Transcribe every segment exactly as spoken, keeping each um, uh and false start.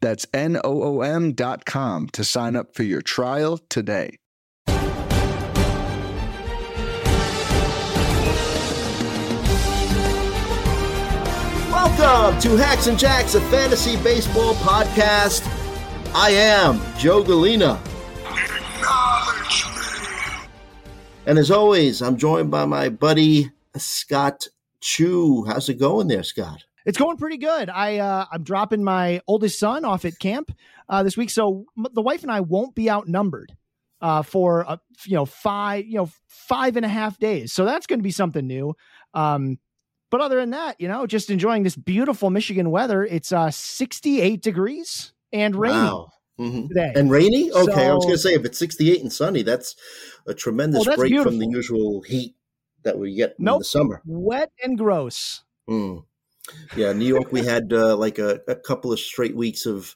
That's N O O M dot com to sign up for your trial today. Welcome to Hacks and Jacks, a fantasy baseball podcast. I am Joe Galina. And as always, I'm joined by my buddy, Scott Chu. How's it going there, Scott? It's going pretty good. I, uh, I'm dropping my oldest son off at camp uh, this week, so the wife and I won't be outnumbered uh, for uh, you know five you know five and a half days. So that's going to be something new. Um, but other than that, you know, just enjoying this beautiful Michigan weather. It's uh, sixty-eight degrees and rainy. Wow. Mm-hmm. Today. And rainy? Okay, so, I was going to say if it's sixty-eight and sunny, that's a tremendous well, that's break beautiful. From the usual heat that we get nope. in the summer. Wet and gross. Mm. Yeah, New York, we had uh, like a, a couple of straight weeks of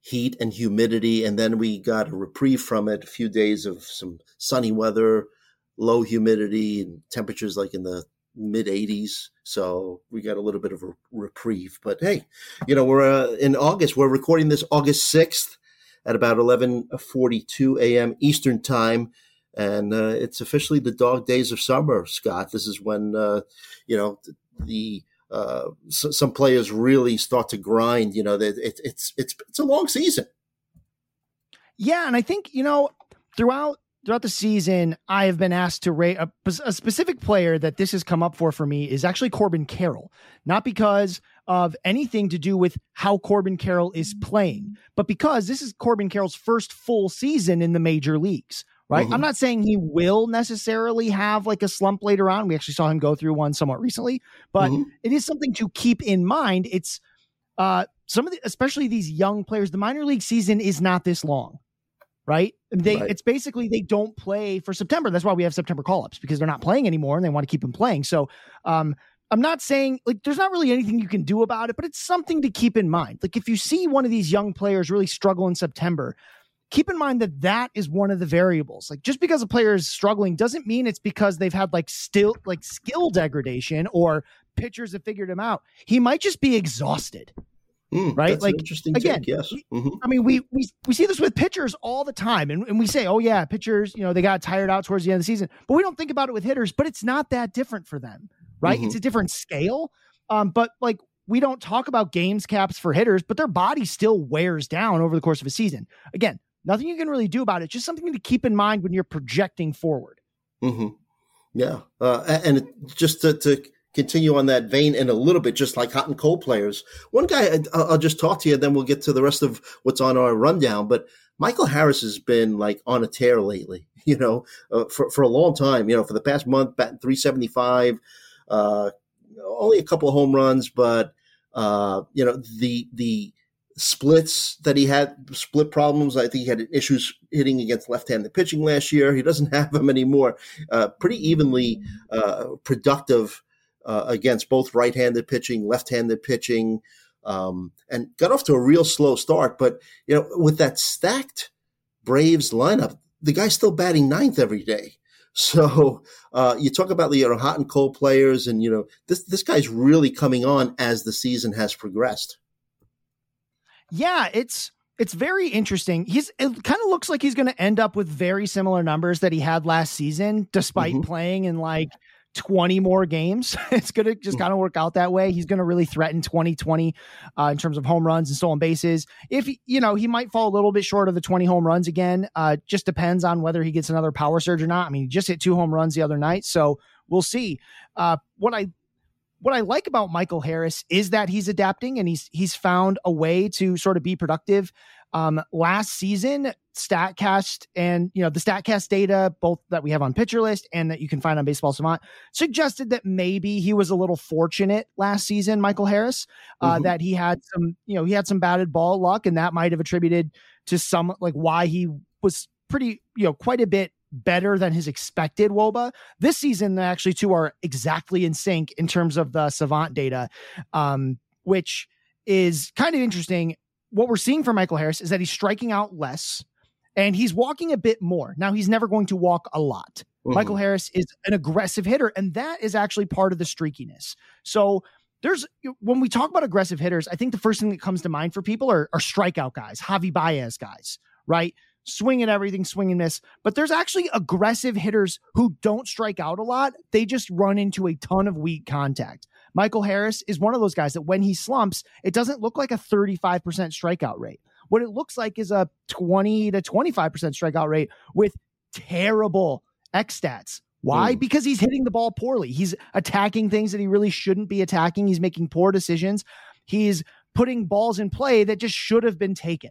heat and humidity, and then we got a reprieve from it, a few days of some sunny weather, low humidity, and temperatures like in the mid-eighties. So we got a little bit of a reprieve. But, hey, you know, we're uh, in August. We're recording this August sixth at about eleven forty-two a.m. Eastern time. And uh, it's officially the dog days of summer, Scott. This is when, uh, you know, the – Uh, so, some players really start to grind. You know, it, it, it's it's it's a long season. Yeah, and I think you know throughout throughout the season, I have been asked to rate a, a specific player that this has come up for for me is actually Corbin Carroll, not because of anything to do with how Corbin Carroll is playing, but because this is Corbin Carroll's first full season in the major leagues. Right. Mm-hmm. I'm not saying he will necessarily have like a slump later on. We actually saw him go through one somewhat recently, but mm-hmm. it is something to keep in mind. It's uh, some of the, especially these young players, the minor league season is not this long, right? They, right. It's basically, they don't play for September. That's why we have September call-ups, because they're not playing anymore and they want to keep them playing. So um, I'm not saying like, there's not really anything you can do about it, but it's something to keep in mind. Like if you see one of these young players really struggle in September, keep in mind that that is one of the variables. Like just because a player is struggling doesn't mean it's because they've had like still like skill degradation or pitchers have figured him out. He might just be exhausted, mm, right? Like interesting again, take, yes. Mm-hmm. I mean, we, we, we see this with pitchers all the time and, and we say, oh yeah, pitchers, you know, they got tired out towards the end of the season, but we don't think about it with hitters, but it's not that different for them, right? Mm-hmm. It's a different scale. Um, but like, we don't talk about games caps for hitters, but their body still wears down over the course of a season. Again, nothing you can really do about it. Just something to keep in mind when you're projecting forward. Mm-hmm. Yeah. Uh, and just to, to continue on that vein and a little bit, just like hot and cold players, one guy I'll just talk to you, and then we'll get to the rest of what's on our rundown. But Michael Harris has been like on a tear lately, you know, uh, for, for a long time, you know, for the past month, batting three seventy-five, uh, only a couple of home runs, but uh, you know, the, the, splits that he had, split problems. I think he had issues hitting against left-handed pitching last year. He doesn't have them anymore. Uh, pretty evenly uh, productive uh, against both right-handed pitching, left-handed pitching, um, and got off to a real slow start. But you know, with that stacked Braves lineup, the guy's still batting ninth every day. So uh, you talk about the you know, hot and cold players, and you know this this guy's really coming on as the season has progressed. Yeah, it's it's very interesting. He's it kind of looks like he's going to end up with very similar numbers that he had last season, despite mm-hmm. playing in like twenty more games. It's going to just kind of work out that way. He's going to really threaten twenty twenty uh, in terms of home runs and stolen bases. If, you know, he might fall a little bit short of the twenty home runs again. Uh, just depends on whether he gets another power surge or not. I mean, he just hit two home runs the other night, so we'll see. Uh, what I What I like about Michael Harris is that he's adapting and he's he's found a way to sort of be productive. Um, last season, StatCast and, you know, the StatCast data, both that we have on Pitcher List and that you can find on Baseball Savant, suggested that maybe he was a little fortunate last season, Michael Harris, uh, mm-hmm. that he had some, you know, he had some batted ball luck, and that might have attributed to some, like, why he was pretty, you know, quite a bit better than his expected W O B A. This season, actually, two are exactly in sync in terms of the Savant data, um, which is kind of interesting. What we're seeing for Michael Harris is that he's striking out less and he's walking a bit more. Now, he's never going to walk a lot. Mm-hmm. Michael Harris is an aggressive hitter, and that is actually part of the streakiness. So there's, when we talk about aggressive hitters, I think the first thing that comes to mind for people are, are strikeout guys, Javi Baez guys, right? Swing at everything, swing and miss. But there's actually aggressive hitters who don't strike out a lot. They just run into a ton of weak contact. Michael Harris is one of those guys that when he slumps, it doesn't look like a thirty-five percent strikeout rate. What it looks like is a twenty to twenty-five percent strikeout rate with terrible X stats. Why? Mm. Because he's hitting the ball poorly. He's attacking things that he really shouldn't be attacking. He's making poor decisions. He's putting balls in play that just should have been taken.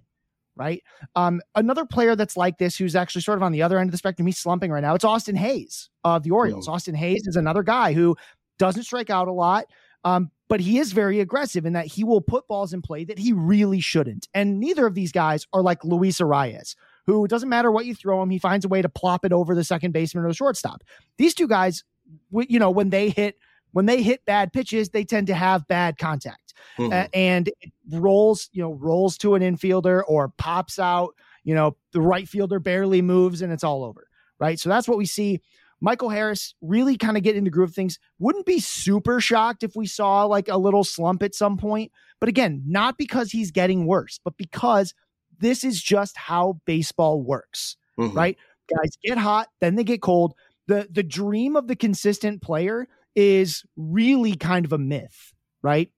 Right. Um, another player that's like this, who's actually sort of on the other end of the spectrum, he's slumping right now. It's Austin Hayes of the Orioles. Mm. Austin Hayes is another guy who doesn't strike out a lot, um, but he is very aggressive in that he will put balls in play that he really shouldn't. And neither of these guys are like Louis Urias, who doesn't matter what you throw him, he finds a way to plop it over the second baseman or the shortstop. These two guys, you know, when they hit when they hit bad pitches, they tend to have bad contact, mm-hmm. uh, and it rolls, you know, rolls to an infielder or pops out. You know, the right fielder barely moves and it's all over. Right. So that's what we see. Michael Harris really kind of get in the groove of things. Wouldn't be super shocked if we saw like a little slump at some point, but again, not because he's getting worse, but because this is just how baseball works, mm-hmm. right? Guys get hot, then they get cold. The, the dream of the consistent player is really kind of a myth, right?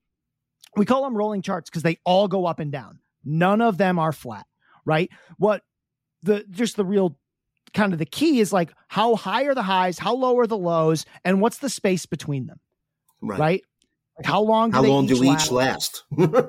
We call them rolling charts because they all go up and down. None of them are flat, right? What the, just the real, kind of the key is like, how high are the highs, how low are the lows, and what's the space between them, right? right? Like how long do, how they long each, do last? each last? yeah.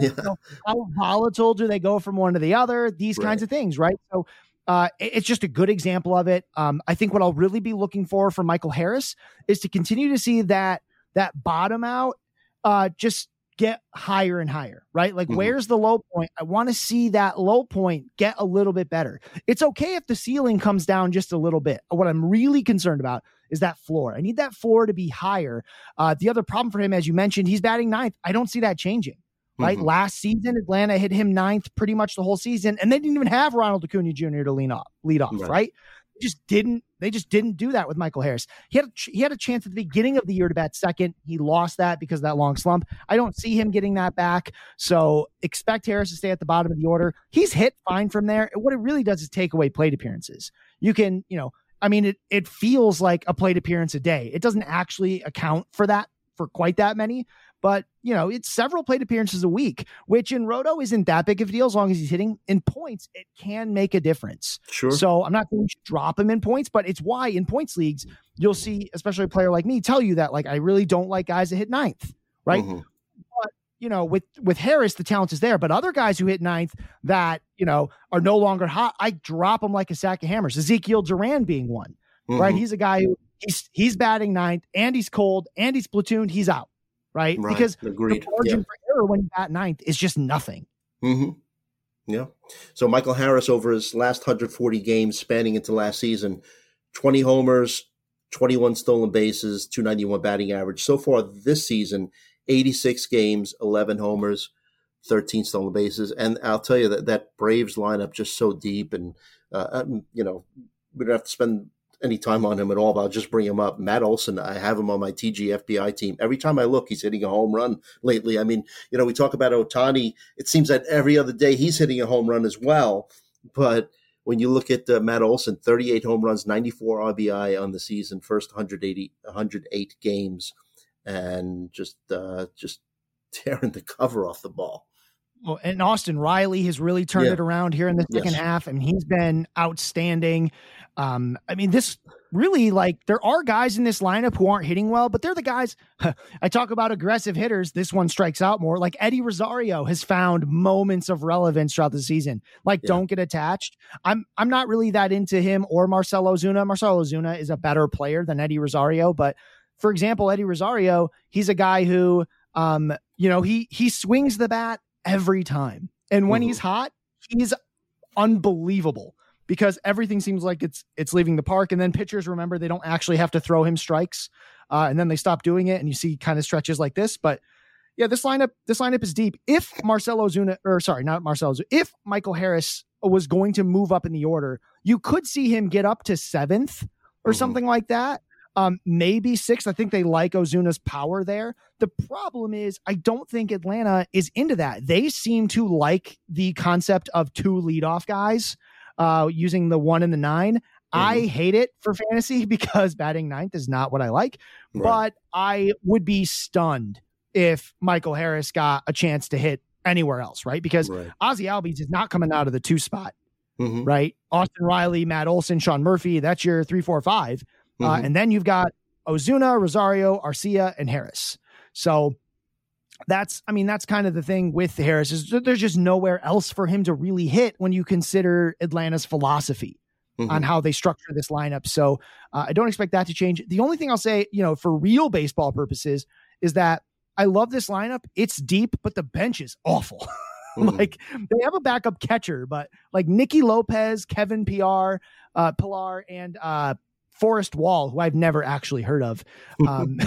Yeah. How, how volatile do they go from one to the other? These right. kinds of things, right? So uh, it, it's just a good example of it. Um, I think what I'll really be looking for from Michael Harris is to continue to see that that bottom out uh, just get higher and higher, right? Like, mm-hmm. where's the low point? I want to see that low point get a little bit better. It's okay if the ceiling comes down just a little bit. What I'm really concerned about is that floor. I need that floor to be higher. Uh, the other problem for him, as you mentioned, he's batting ninth. I don't see that changing, right? Mm-hmm. Last season, Atlanta hit him ninth pretty much the whole season, and they didn't even have Ronald Acuna Junior to lean off, lead off, right? right? They just didn't. They just didn't do that with Michael Harris. He had a ch- he had a chance at the beginning of the year to bat second. He lost that because of that long slump. I don't see him getting that back. So expect Harris to stay at the bottom of the order. He's hit fine from there. What it really does is take away plate appearances. You can, you know, I mean, it it feels like a plate appearance a day. It doesn't actually account for that for quite that many, but you know, it's several plate appearances a week, which in Roto isn't that big of a deal as long as he's hitting. In points, it can make a difference. Sure. So I'm not going to drop him in points, but it's why in points leagues, you'll see, especially a player like me, tell you that like, I really don't like guys that hit ninth, right? Mm-hmm. But you know, with, with Harris, the talent is there, but other guys who hit ninth that, you know, are no longer hot, I drop them like a sack of hammers. Ezekiel Duran being one, mm-hmm. right? He's a guy who he's, he's batting ninth and he's cold and he's platooned. He's out. Right? right? Because Agreed. the margin yeah. for error when you bat ninth is just nothing. Mm-hmm. Yeah. So Michael Harris, over his last one hundred forty games spanning into last season, twenty homers, twenty-one stolen bases, two ninety-one batting average. So far this season, eighty-six games, eleven homers, thirteen stolen bases. And I'll tell you that that Braves lineup just so deep, and, uh, you know, we don't have to spend any time on him at all, but I'll just bring him up. Matt Olson, I have him on my T G F B I team. Every time I look, he's hitting a home run lately. I mean, you know, we talk about Otani. It seems that every other day he's hitting a home run as well. But when you look at uh, Matt Olson, thirty-eight home runs, ninety-four R B I on the season, first one hundred eighty, one hundred eight games, and just uh, just tearing the cover off the ball. Well, and Austin Riley has really turned yeah. it around here in the second yes. half. I mean, he's been outstanding. Um, I mean, this really, like, there are guys in this lineup who aren't hitting well, but they're the guys. I talk about aggressive hitters. This one strikes out more. Like Eddie Rosario has found moments of relevance throughout the season. Like, yeah. Don't get attached. I'm I'm not really that into him or Marcell Ozuna. Marcell Ozuna is a better player than Eddie Rosario. But for example, Eddie Rosario, he's a guy who, um, you know, he he swings the bat every time. And when mm-hmm. he's hot, he's unbelievable. Because everything seems like it's it's leaving the park, and then pitchers remember they don't actually have to throw him strikes, uh, and then they stop doing it, and you see kind of stretches like this. But yeah, this lineup this lineup is deep. If Marcell Ozuna, or sorry, not Marcell Ozuna, if Michael Harris was going to move up in the order, you could see him get up to seventh or mm-hmm. something like that, um, maybe sixth. I think they like Ozuna's power there. The problem is, I don't think Atlanta is into that. They seem to like the concept of two leadoff guys. Uh, using the one and the nine. Mm-hmm. I hate it for fantasy because batting ninth is not what I like, right. But I would be stunned if Michael Harris got a chance to hit anywhere else, right? Because right. Ozzie Albies is not coming out of the two spot, mm-hmm. right? Austin Riley, Matt Olson, Sean Murphy, that's your three, four, five. Mm-hmm. Uh, and then you've got Ozuna, Rosario, Arcia, and Harris. So that's, I mean, that's kind of the thing with Harris is there's just nowhere else for him to really hit when you consider Atlanta's philosophy mm-hmm. on how they structure this lineup. So uh, I don't expect that to change. The only thing I'll say, you know, for real baseball purposes is that I love this lineup. It's deep, but the bench is awful. Mm-hmm. Like they have a backup catcher, but like Nicky Lopez, Kevin P R, uh, Pilar, and uh, Forrest Wall, who I've never actually heard of. Um,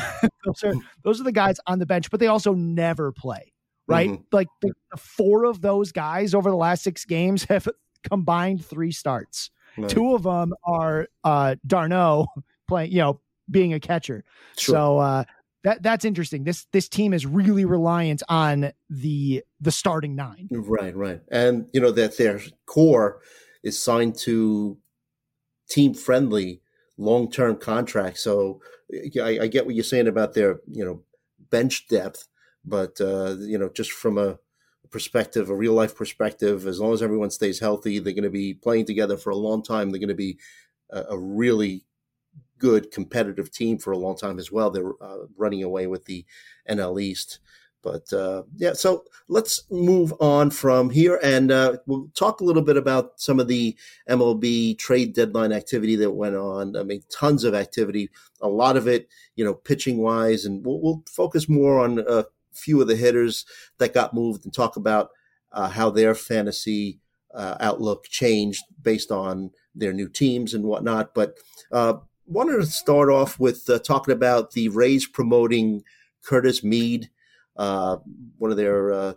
those are those are the guys on the bench, but they also never play, right? Mm-hmm. Like the, the four of those guys over the last six games have combined three starts. Right. Two of them are uh, D'Arnaud playing, you know, being a catcher. Sure. So uh, that that's interesting. This this team is really reliant on the the starting nine. Right, right, and you know that their core is signed to team friendly. Long-term contract. So I, I get what you're saying about their, you know, bench depth, but, uh, you know, just from a perspective, a real life perspective, as long as everyone stays healthy, they're going to be playing together for a long time. They're going to be a, a really good competitive team for a long time as well. They're uh, running away with the N L East. But uh, yeah, so let's move on from here, and uh, we'll talk a little bit about some of the M L B trade deadline activity that went on. I mean, tons of activity, a lot of it, you know, pitching wise, and we'll, we'll focus more on a few of the hitters that got moved and talk about uh, how their fantasy uh, outlook changed based on their new teams and whatnot. But uh, wanted to start off with uh, talking about the Rays promoting Curtis Mead. Uh, one of their uh,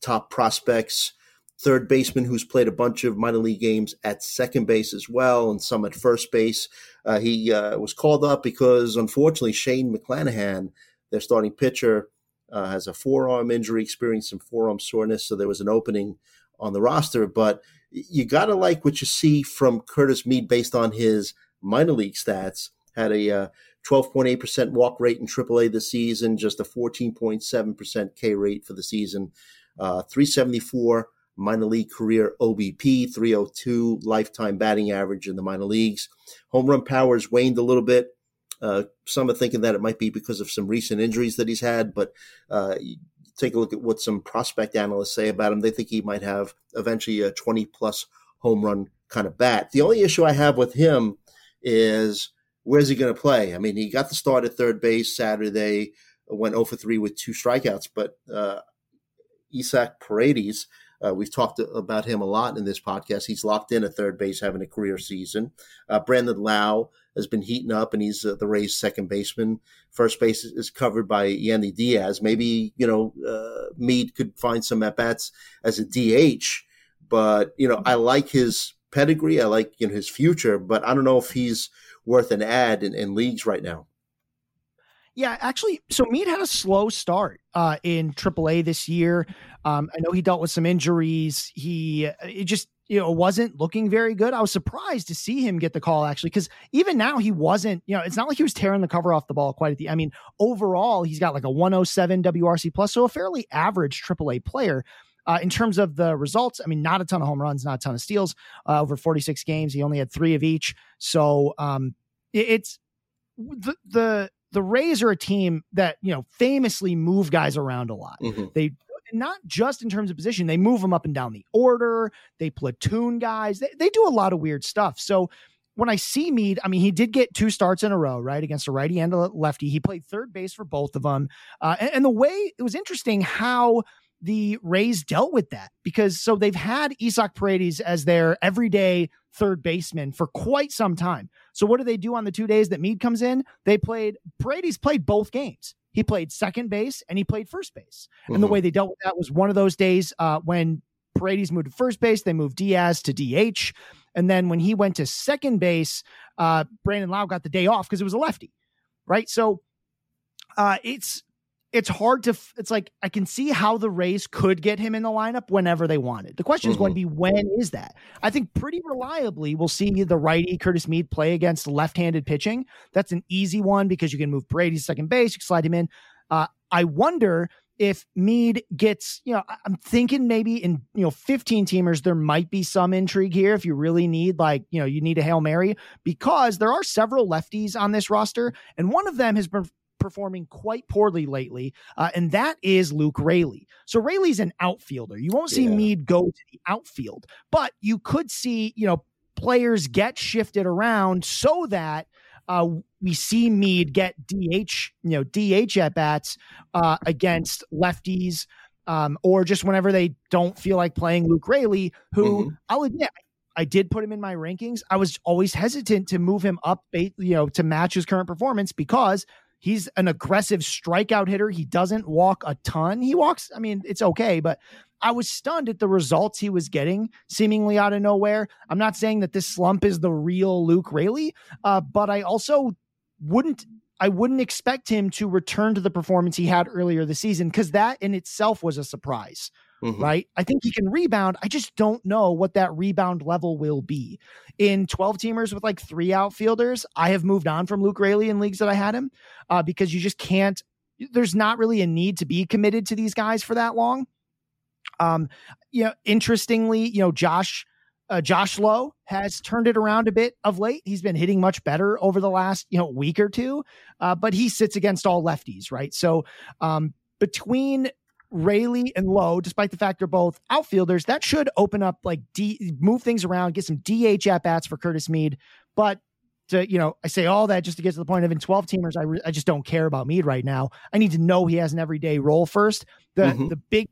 top prospects, third baseman who's played a bunch of minor league games at second base as well and some at first base. Uh, he uh, was called up because, unfortunately, Shane McClanahan, their starting pitcher, uh, has a forearm injury, experienced some forearm soreness, so there was an opening on the roster. But you got to like what you see from Curtis Mead based on his minor league stats. Had a uh, twelve point eight percent walk rate in triple A this season, just a fourteen point seven percent K rate for the season, uh, three seventy-four minor league career O B P, three oh two lifetime batting average in the minor leagues. Home run power has waned a little bit. Uh, some are thinking that it might be because of some recent injuries that he's had, but uh, take a look at what some prospect analysts say about him. They think he might have eventually a twenty-plus home run kind of bat. The only issue I have with him is – where's he going to play? I mean, he got the start at third base Saturday, went oh for three with two strikeouts. But uh, Isak Paredes, uh, we've talked about him a lot in this podcast. He's locked in at third base, having a career season. Uh, Brandon Lau has been heating up, and he's uh, the Rays' second baseman. First base is covered by Yandy Diaz. Maybe, you know, uh, Meade could find some at-bats as a D H. But, you know, I like his pedigree. I like, you know, his future. But I don't know if he's – worth an ad in, in leagues right now. Yeah, actually, so Meade had a slow start uh, in triple A this year. Um, I know he dealt with some injuries. He it just you know wasn't looking very good. I was surprised to see him get the call actually, because even now he wasn't. You know, it's not like he was tearing the cover off the ball quite at the. I mean, overall he's got like a one oh seven W R C plus, so a fairly average triple A player. Uh, in terms of the results, I mean, not a ton of home runs, not a ton of steals. Uh, over forty-six games, he only had three of each. So, um, it's the the the Rays are a team that, you know, famously move guys around a lot. Mm-hmm. They not just in terms of position, they move them up and down the order. They platoon guys. They, they do a lot of weird stuff. So when I see Mead, I mean, he did get two starts in a row, right? Against a righty and a lefty. He played third base for both of them. Uh, and, and the way it was interesting how the Rays dealt with that, because so they've had Isak Paredes as their everyday third baseman for quite some time. So what do they do on the two days that Mead comes in? They played Paredes played both games. He played second base and he played first base. Mm-hmm. And the way they dealt with that was one of those days uh, when Paredes moved to first base, they moved Diaz to D H. And then when he went to second base, uh, Brandon Lau got the day off because it was a lefty, right? So uh, it's it's hard to – it's like I can see how the Rays could get him in the lineup whenever they wanted. The question is mm-hmm. going to be, when is that? I think pretty reliably we'll see the righty Curtis Mead play against left-handed pitching. That's an easy one because you can move Paredes to second base, you can slide him in. Uh, I wonder – if Mead gets, you know, I'm thinking maybe in, you know, fifteen teamers, there might be some intrigue here. If you really need, like, you know, you need a Hail Mary, because there are several lefties on this roster. And one of them has been performing quite poorly lately. Uh, and that is Luke Raley. So Raley's an outfielder. You won't see yeah. Mead go to the outfield, but you could see, you know, players get shifted around so that, Uh, we see Mead get D H, you know, D H at bats uh, against lefties, um, or just whenever they don't feel like playing Luke Raley, who mm-hmm. I'll admit I did put him in my rankings. I was always hesitant to move him up, you know, to match his current performance because he's an aggressive strikeout hitter. He doesn't walk a ton. He walks, I mean, it's okay, but I was stunned at the results he was getting seemingly out of nowhere. I'm not saying that this slump is the real Luke Raley, uh, but I also wouldn't, I wouldn't expect him to return to the performance he had earlier this season, because that in itself was a surprise, mm-hmm. right? I think he can rebound. I just don't know what that rebound level will be. In twelve teamers with like three outfielders, I have moved on from Luke Raley in leagues that I had him uh, because you just can't, there's not really a need to be committed to these guys for that long. Um, you know, interestingly, you know, Josh, uh, Josh Lowe has turned it around a bit of late. He's been hitting much better over the last, you know, week or two, uh, but he sits against all lefties, right? So, um, between Raley and Lowe, despite the fact they're both outfielders, that should open up like D move things around, get some D H at bats for Curtis Mead. But to, you know, I say all that just to get to the point of in twelve teamers, I, re- I just don't care about Mead right now. I need to know he has an everyday role first. The, mm-hmm. the big,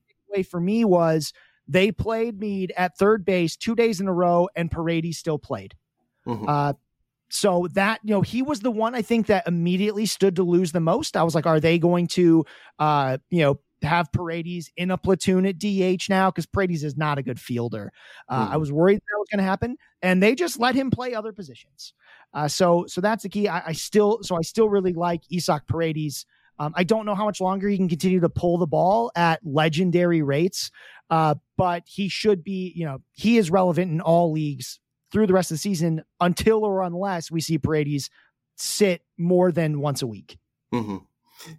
for me was they played Mead at third base two days in a row and Paredes still played. Mm-hmm. Uh, so that, you know, he was the one I think that immediately stood to lose the most. I was like, are they going to, uh, you know, have Paredes in a platoon at D H now? Because Paredes is not a good fielder. Uh, mm-hmm. I was worried that was going to happen, and they just let him play other positions. Uh, so, so that's the key. I, I still, so I still really like Isak Paredes. Um, I don't know how much longer he can continue to pull the ball at legendary rates, uh, but he should be, you know, he is relevant in all leagues through the rest of the season until or unless we see Paredes sit more than once a week. Mm-hmm.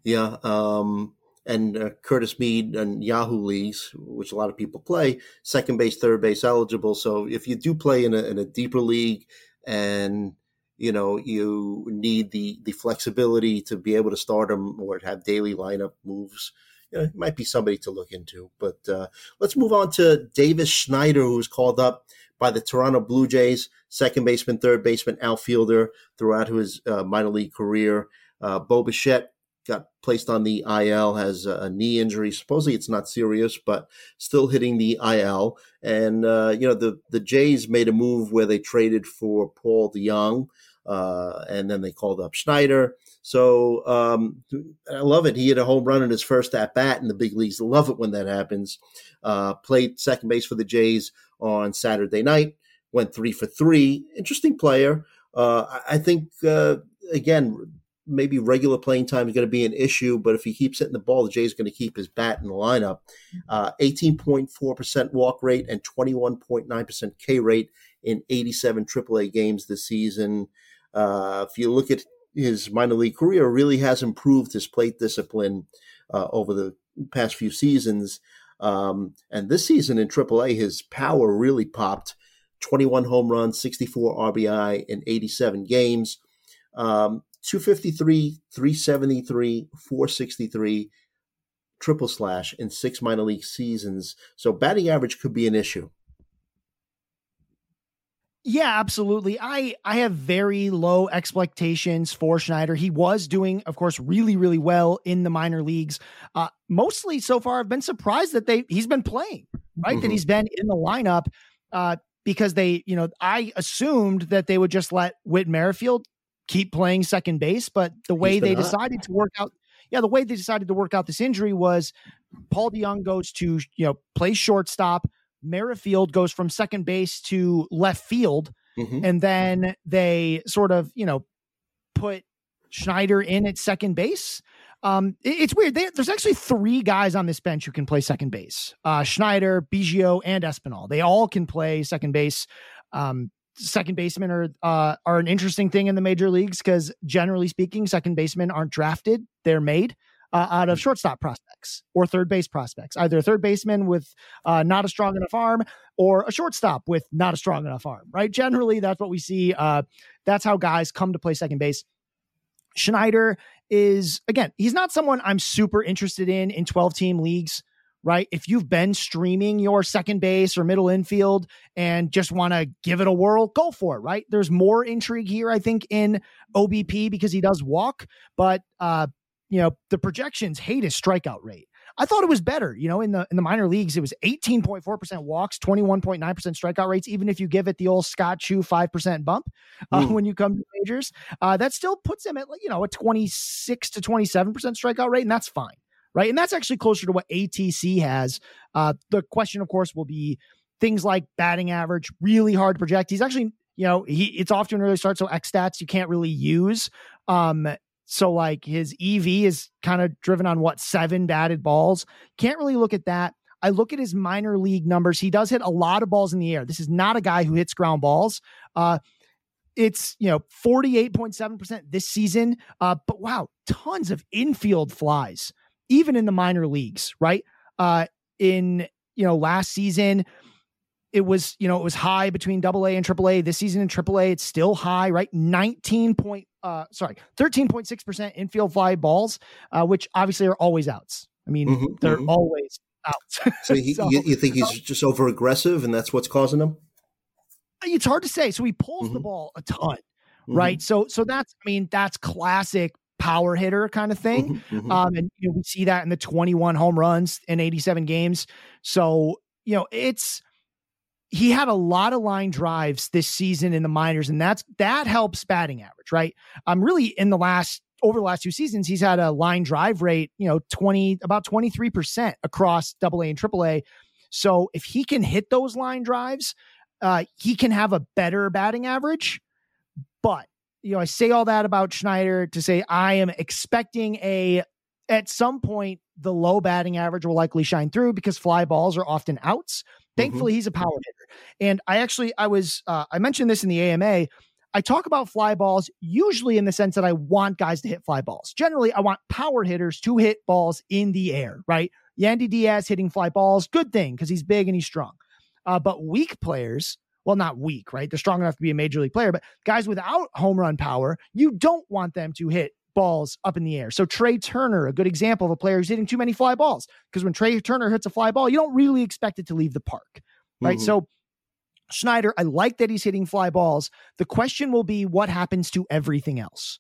Yeah. Um, and uh, Curtis Mead and Yahoo leagues, which a lot of people play, second base, third base eligible. So if you do play in a, in a deeper league and you know, you need the, the flexibility to be able to start him or have daily lineup moves. You know, it might be somebody to look into. But uh, let's move on to Davis Schneider, who was called up by the Toronto Blue Jays, second baseman, third baseman, outfielder throughout his uh, minor league career. Uh, Bo Bichette got placed on the I L, has a knee injury. Supposedly it's not serious, but still hitting the I L. And, uh, you know, the, the Jays made a move where they traded for Paul DeJong, uh, and then they called up Schneider. So um, I love it. He hit a home run in his first at-bat in the big leagues. Love it when that happens. Uh, played second base for the Jays on Saturday night, went three for three. Interesting player. Uh, I think, uh, again, maybe regular playing time is going to be an issue, but if he keeps hitting the ball, the Jays are going to keep his bat in the lineup. Uh, eighteen point four percent walk rate and twenty-one point nine percent K rate in eighty-seven triple A games this season. Uh, if you look at his minor league career, really has improved his plate discipline uh, over the past few seasons. Um, and this season in triple A, his power really popped. twenty-one home runs, sixty-four R B I in eighty-seven games. Um, two fifty-three, three seventy-three, four sixty-three, triple slash in six minor league seasons. So batting average could be an issue. Yeah, absolutely. I, I have very low expectations for Schneider. He was doing, of course, really, really well in the minor leagues. Uh, mostly so far, I've been surprised that they he's been playing, right? Mm-hmm. That he's been in the lineup uh, because they, you know, I assumed that they would just let Whit Merrifield keep playing second base, but the way they up. decided to work out, yeah, the way they decided to work out this injury was Paul DeJong goes to, you know, play shortstop. Merrifield goes from second base to left field. Mm-hmm. And then they sort of, you know, put Schneider in at second base. Um, it, it's weird. They, there's actually three guys on this bench who can play second base. Uh, Schneider, Biggio, and Espinal. They all can play second base. Um, second basemen are, uh, are an interesting thing in the major leagues because generally speaking, second basemen aren't drafted. They're made. Uh, out of shortstop prospects or third base prospects, either a third baseman with uh, not a strong enough arm or a shortstop with not a strong enough arm, right? Generally, that's what we see. Uh, that's how guys come to play second base. Schneider is, again, he's not someone I'm super interested in in twelve-team leagues, right? If you've been streaming your second base or middle infield and just want to give it a whirl, go for it, right? There's more intrigue here, I think, in O B P because he does walk, but uh you know, the projections hate his strikeout rate. I thought it was better, you know, in the, in the minor leagues, it was eighteen point four percent walks, twenty-one point nine percent strikeout rates. Even if you give it the old Scott Chu five percent bump uh, mm. when you come to majors, uh, that still puts him at, you know, a twenty-six to twenty-seven percent strikeout rate. And that's fine. Right. And that's actually closer to what A T C has. Uh, the question of course will be things like batting average, really hard to project. He's actually, you know, he it's off to an early start. So X stats you can't really use. Um, So like his E V is kind of driven on what, seven batted balls. Can't really look at that. I look at his minor league numbers. He does hit a lot of balls in the air. This is not a guy who hits ground balls. Uh, it's, you know, forty-eight point seven percent this season. Uh, but wow, tons of infield flies, even in the minor leagues, right? Uh, in, you know, last season, it was, you know, it was high between double A and triple A. This season in triple A, it's still high, right? nineteen point, uh, sorry, thirteen point six percent infield fly balls, uh, which obviously are always outs. I mean, mm-hmm, they're mm-hmm. always outs. So, he, so you, you think he's um, just over aggressive and that's what's causing him? It's hard to say. So he pulls mm-hmm. the ball a ton, mm-hmm. right? So, so that's, I mean, that's classic power hitter kind of thing. Mm-hmm. Um, and you know, we see that in the twenty-one home runs in eighty-seven games. So, you know, it's, he had a lot of line drives this season in the minors, and that's, that helps batting average, right? Um, really in the last, over the last two seasons, he's had a line drive rate, you know, twenty, about twenty-three percent across double A and triple A. So if he can hit those line drives, uh, he can have a better batting average. But, you know, I say all that about Schneider to say, I am expecting a, at some point, the low batting average will likely shine through because fly balls are often outs. Thankfully, mm-hmm. he's a power hitter. And I actually, I was, uh, I mentioned this in the A M A. I talk about fly balls usually in the sense that I want guys to hit fly balls. Generally, I want power hitters to hit balls in the air, right? Yandy Diaz hitting fly balls, good thing because he's big and he's strong. Uh, but weak players, well, not weak, right? They're strong enough to be a major league player, but guys without home run power, you don't want them to hit balls up in the air. So Trey Turner, a good example of a player who's hitting too many fly balls, because when Trey Turner hits a fly ball, you don't really expect it to leave the park, right? Mm-hmm. So Schneider, I like that he's hitting fly balls. The question will be what happens to everything else,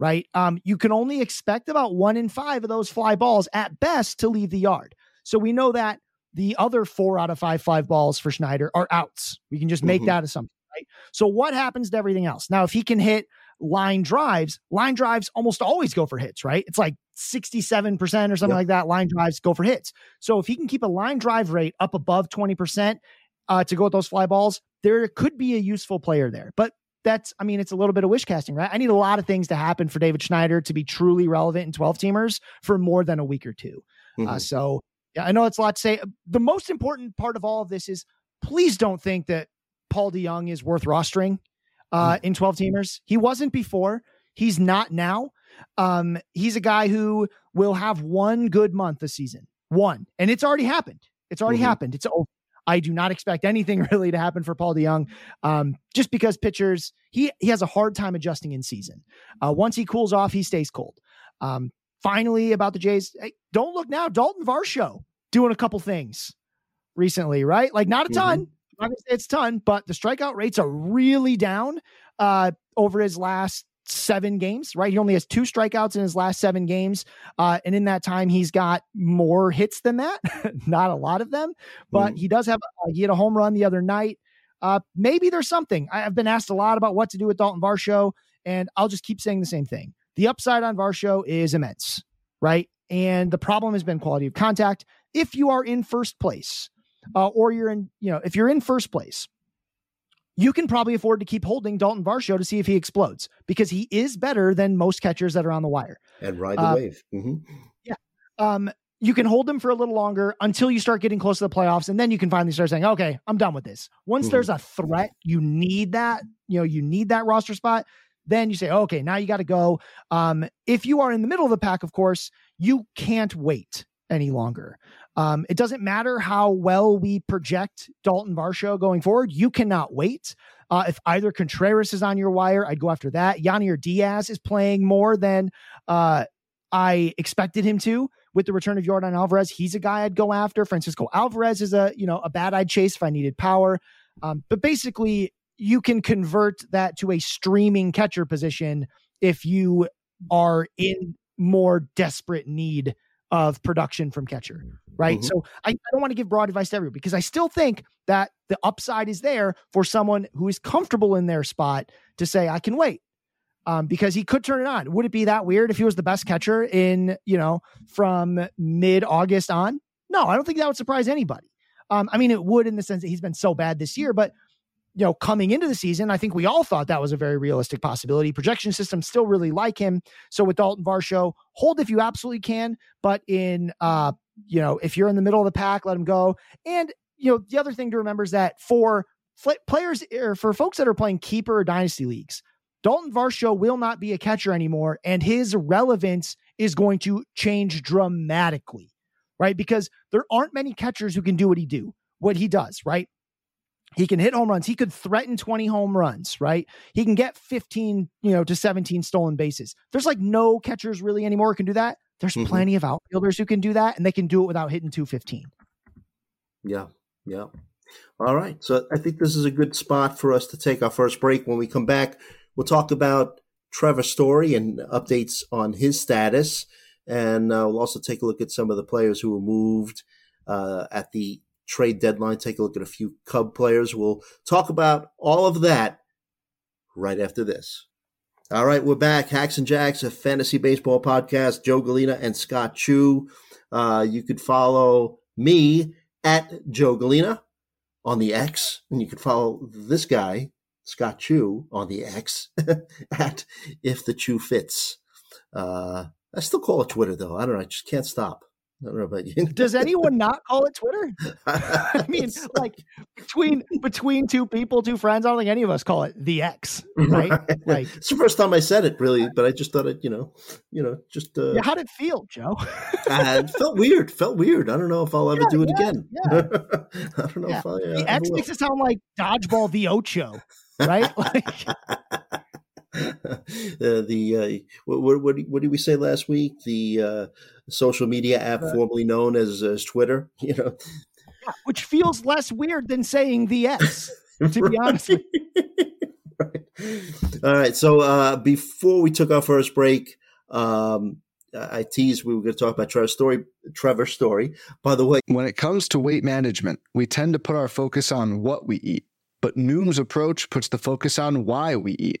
right? Um, you can only expect about one in five of those fly balls at best to leave the yard. So we know that the other four out of five fly balls for Schneider are outs. We can just make mm-hmm. that assumption, right? So what happens to everything else? Now, if he can hit line drives, line drives almost always go for hits, right? It's like sixty-seven percent or something yep. like that. Line drives go for hits. So if he can keep a line drive rate up above twenty percent uh, to go with those fly balls, there could be a useful player there. But that's, I mean, it's a little bit of wish casting, right? I need a lot of things to happen for David Schneider to be truly relevant in twelve teamers for more than a week or two. Mm-hmm. Uh, so yeah, I know it's a lot to say. The most important part of all of this is please don't think that Paul DeJong is worth rostering. Uh, in twelve teamers. He wasn't before. He's not now. Um, he's a guy who will have one good month this season. One. And it's already happened. It's already mm-hmm. happened. It's over. I do not expect anything really to happen for Paul DeJong, um, just because pitchers, he he has a hard time adjusting in season. Uh, once he cools off, he stays cold. Um, finally, about the Jays, hey, don't look now, Dalton Varsho doing a couple things recently, right? Like not a ton, mm-hmm. obviously it's a ton, but the strikeout rates are really down uh, over his last seven games, right? He only has two strikeouts in his last seven games. Uh, and in that time, he's got more hits than that. Not a lot of them, but mm. he does have, uh, he had a home run the other night. Uh, maybe there's something. I, I've been asked a lot about what to do with Dalton Varsho, and I'll just keep saying the same thing. The upside on Varsho is immense, right? And the problem has been quality of contact. If you are in first place, uh, or you're in, you know, if you're in first place, you can probably afford to keep holding Dalton Varsho to see if he explodes, because he is better than most catchers that are on the wire. And ride the uh, wave. Mm-hmm. Yeah. Um, you can hold him for a little longer until you start getting close to the playoffs. And then you can finally start saying, okay, I'm done with this. Once mm-hmm. there's a threat, you need that, you know, you need that roster spot. Then you say, okay, now you got to go. Um, if you are in the middle of the pack, of course, you can't wait any longer. Um, it doesn't matter how well we project Dalton Varsho going forward. You cannot wait. Uh, if either Contreras is on your wire, I'd go after that. Yandy Diaz is playing more than uh, I expected him to with the return of Yordan Alvarez. He's a guy I'd go after. Francisco Alvarez is a, you know, a bat I'd chase if I needed power. Um, but basically you can convert that to a streaming catcher position if you are in more desperate need of production from catcher, right? Mm-hmm. So I, I don't want to give broad advice to everyone, because I still think that the upside is there for someone who is comfortable in their spot to say, I can wait, um, because he could turn it on. Would it be that weird if he was the best catcher in, you know, from mid-August on? No, I don't think that would surprise anybody. Um, I mean, it would in the sense that he's been so bad this year, but you know, coming into the season, I think we all thought that was a very realistic possibility. Projection systems still really like him. So with Dalton Varsho, hold if you absolutely can, but in, uh, you know, if you're in the middle of the pack, let him go. And, you know, the other thing to remember is that for fl- players or for folks that are playing keeper or dynasty leagues, Dalton Varsho will not be a catcher anymore, and his relevance is going to change dramatically, right? Because there aren't many catchers who can do what he do, what he does, right? He can hit home runs. He could threaten twenty home runs, right? He can get fifteen, you know, to seventeen stolen bases. There's like no catchers really anymore who can do that. There's mm-hmm. plenty of outfielders who can do that, and they can do it without hitting two fifteen. Yeah, yeah. All right. So I think this is a good spot for us to take our first break. When we come back, we'll talk about Trevor Story and updates on his status, and uh, we'll also take a look at some of the players who were moved uh, at the trade deadline, take a look at a few Cub players. We'll talk about all of that right after this. All right, we're back. Hacks and Jacks, a fantasy baseball podcast. Joe Galina and Scott Chu. Uh, you could follow me at Joe Galina on the X, and you could follow this guy, Scott Chu, on the X at If the Chu Fits. Uh, I still call it Twitter, though. I don't know. I just can't stop. I don't know about you. Does anyone not call it Twitter? I mean, like between between two people, two friends, I don't think any of us call it the X, right? Right. Like, it's the first time I said it, really, but I just thought it, you know, you know, just. Uh, yeah, how did it feel, Joe? uh, it felt weird. Felt weird. I don't know if I'll ever yeah, do it yeah, again. Yeah. I don't know yeah. if I'll. Yeah, the X makes it sound like dodgeball the Ocho, right? Like. Uh, the uh, what, what what did we say last week? The uh, social media app uh, formerly known as, as Twitter, you know, yeah, which feels less weird than saying the S. To right. be honest, with you. Right. All right. So uh, before we took our first break, um, I teased we were going to talk about Trevor Story. Trevor Story, by the way, when it comes to weight management, we tend to put our focus on what we eat, but Noom's approach puts the focus on why we eat.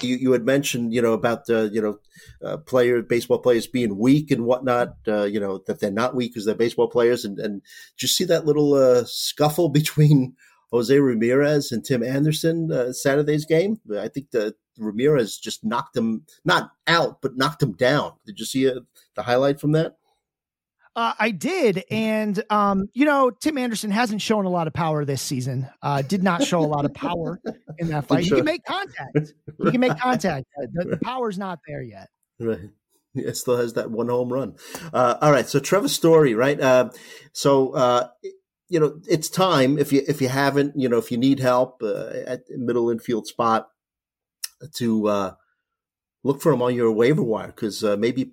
You you had mentioned, you know, about the, you know, uh, player, baseball players being weak and whatnot, uh, you know, that they're not weak because they're baseball players. And, and did you see that little uh, scuffle between Jose Ramirez and Tim Anderson uh, Saturday's game? I think the Ramirez just knocked him, not out, but knocked him down. Did you see uh, the highlight from that? Uh, I did. And, um, you know, Tim Anderson hasn't shown a lot of power this season. Uh, did not show a lot of power in that fight. Sure. He can make contact. Right. He can make contact. The, right. the power's not there yet. Right. It still has that one home run. Uh, all right. So Trevor Story, right? Uh, so, uh, you know, it's time if you, if you haven't, you know, if you need help uh, at middle infield spot to uh, look for him on your waiver wire, because uh, maybe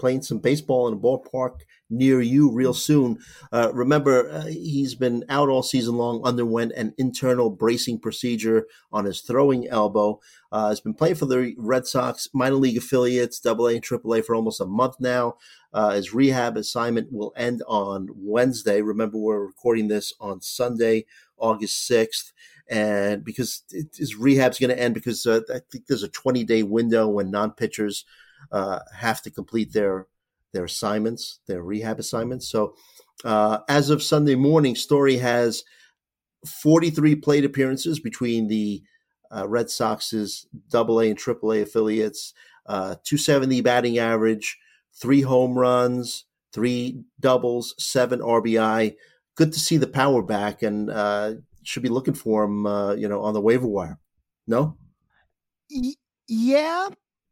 playing some baseball in a ballpark near you real soon. Uh, remember, uh, he's been out all season long, underwent an internal bracing procedure on his throwing elbow. Uh, he's been playing for the Red Sox minor league affiliates, double A and triple A for almost a month now. Uh, his rehab assignment will end on Wednesday. Remember, we're recording this on Sunday, August sixth. And because his rehab's going to end because uh, I think there's a twenty-day window when non-pitchers uh, have to complete their their assignments, their rehab assignments. So uh, as of Sunday morning, Story has forty-three plate appearances between the uh, Red Sox's double A and triple A affiliates, uh, two seventy batting average, three home runs, three doubles, seven R B I. Good to see the power back, and uh, should be looking for him, uh, you know, on the waiver wire. No? Y- yeah,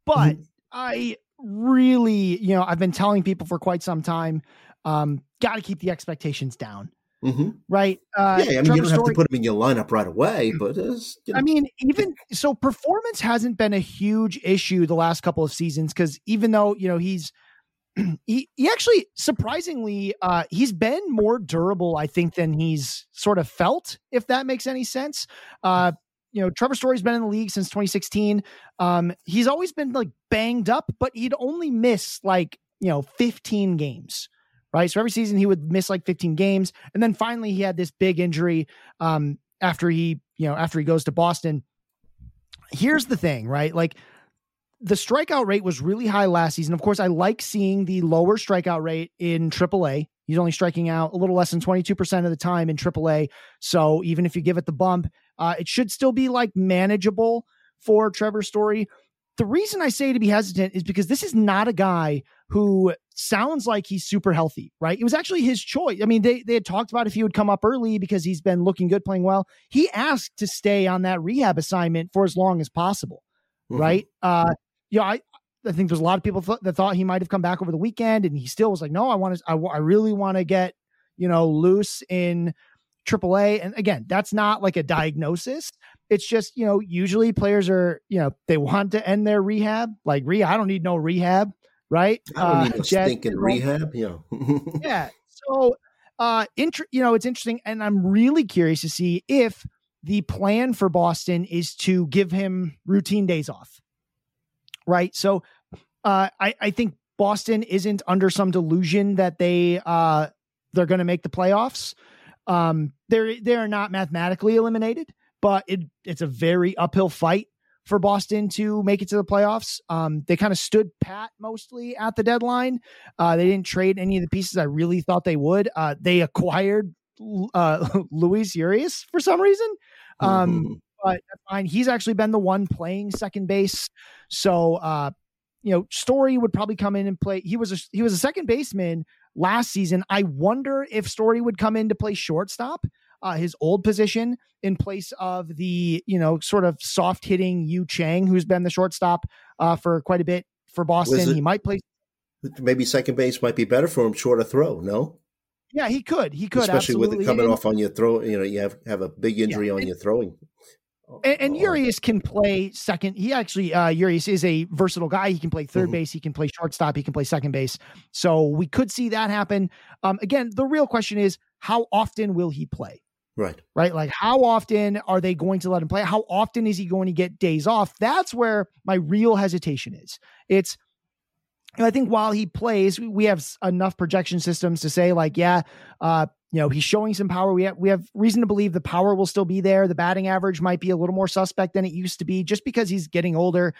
but I really, you know, I've been telling people for quite some time, um, got to keep the expectations down. Mm-hmm. Right. Uh, yeah. I mean, Trevor you don't Story, have to put him in your lineup right away, but you know. I mean, even so, performance hasn't been a huge issue the last couple of seasons. Cause even though, you know, he's, he, he actually surprisingly, uh, he's been more durable, I think, than he's sort of felt, if that makes any sense. Uh, You know, Trevor Story's been in the league since twenty sixteen. Um, he's always been like banged up, but he'd only miss like, you know, fifteen games, right? So every season he would miss like fifteen games. And then finally he had this big injury um, after he, you know, after he goes to Boston. Here's the thing, right? Like the strikeout rate was really high last season. Of course, I like seeing the lower strikeout rate in triple A. He's only striking out a little less than twenty-two percent of the time in triple A. So even if you give it the bump, Uh, it should still be like manageable for Trevor Story. The reason I say to be hesitant is because this is not a guy who sounds like he's super healthy, right? It was actually his choice. I mean, they, they had talked about if he would come up early because he's been looking good, playing well. He asked to stay on that rehab assignment for as long as possible, mm-hmm. right? Uh, you know, I, I think there's a lot of people th- that thought he might have come back over the weekend, and he still was like, no, I want to, I, I really want to get, you know, loose in triple A. And again, that's not like a diagnosis. It's just, you know, usually players are, you know, they want to end their rehab. Like re, I don't need no rehab, right? I don't uh, need no stinking rehab. Yeah. yeah. So, uh, int- you know, it's interesting. And I'm really curious to see if the plan for Boston is to give him routine days off. Right. So, uh, I, I think Boston isn't under some delusion that they, uh, they're going to make the playoffs. Um, they're, they're not mathematically eliminated, but it, it's a very uphill fight for Boston to make it to the playoffs. Um, they kind of stood pat mostly at the deadline. Uh, they didn't trade any of the pieces I really thought they would. Uh, they acquired, uh, Louis Urias for some reason. Um, mm-hmm. but fine. He's actually been the one playing second base. So, uh, you know, Story would probably come in and play. He was a, he was a second baseman last season. I wonder if Story would come in to play shortstop, uh, his old position, in place of the, you know, sort of soft hitting Yu Chang, who's been the shortstop uh, for quite a bit for Boston. It, he might play. Maybe second base might be better for him, shorter throw. No. Yeah, he could. He could, especially absolutely. With it coming and, off on your throw. You know, you have, have a big injury yeah, on and, your throwing. And, and Urias can play second. He actually, uh, Urias is a versatile guy. He can play third mm-hmm. base. He can play shortstop. He can play second base. So we could see that happen. Um, again, the real question is, how often will he play? Right. Right. Like, how often are they going to let him play? How often is he going to get days off? That's where my real hesitation is. It's, I think while he plays, we have enough projection systems to say like, yeah, uh, you know, he's showing some power. We have, we have reason to believe the power will still be there. The batting average might be a little more suspect than it used to be just because he's getting older,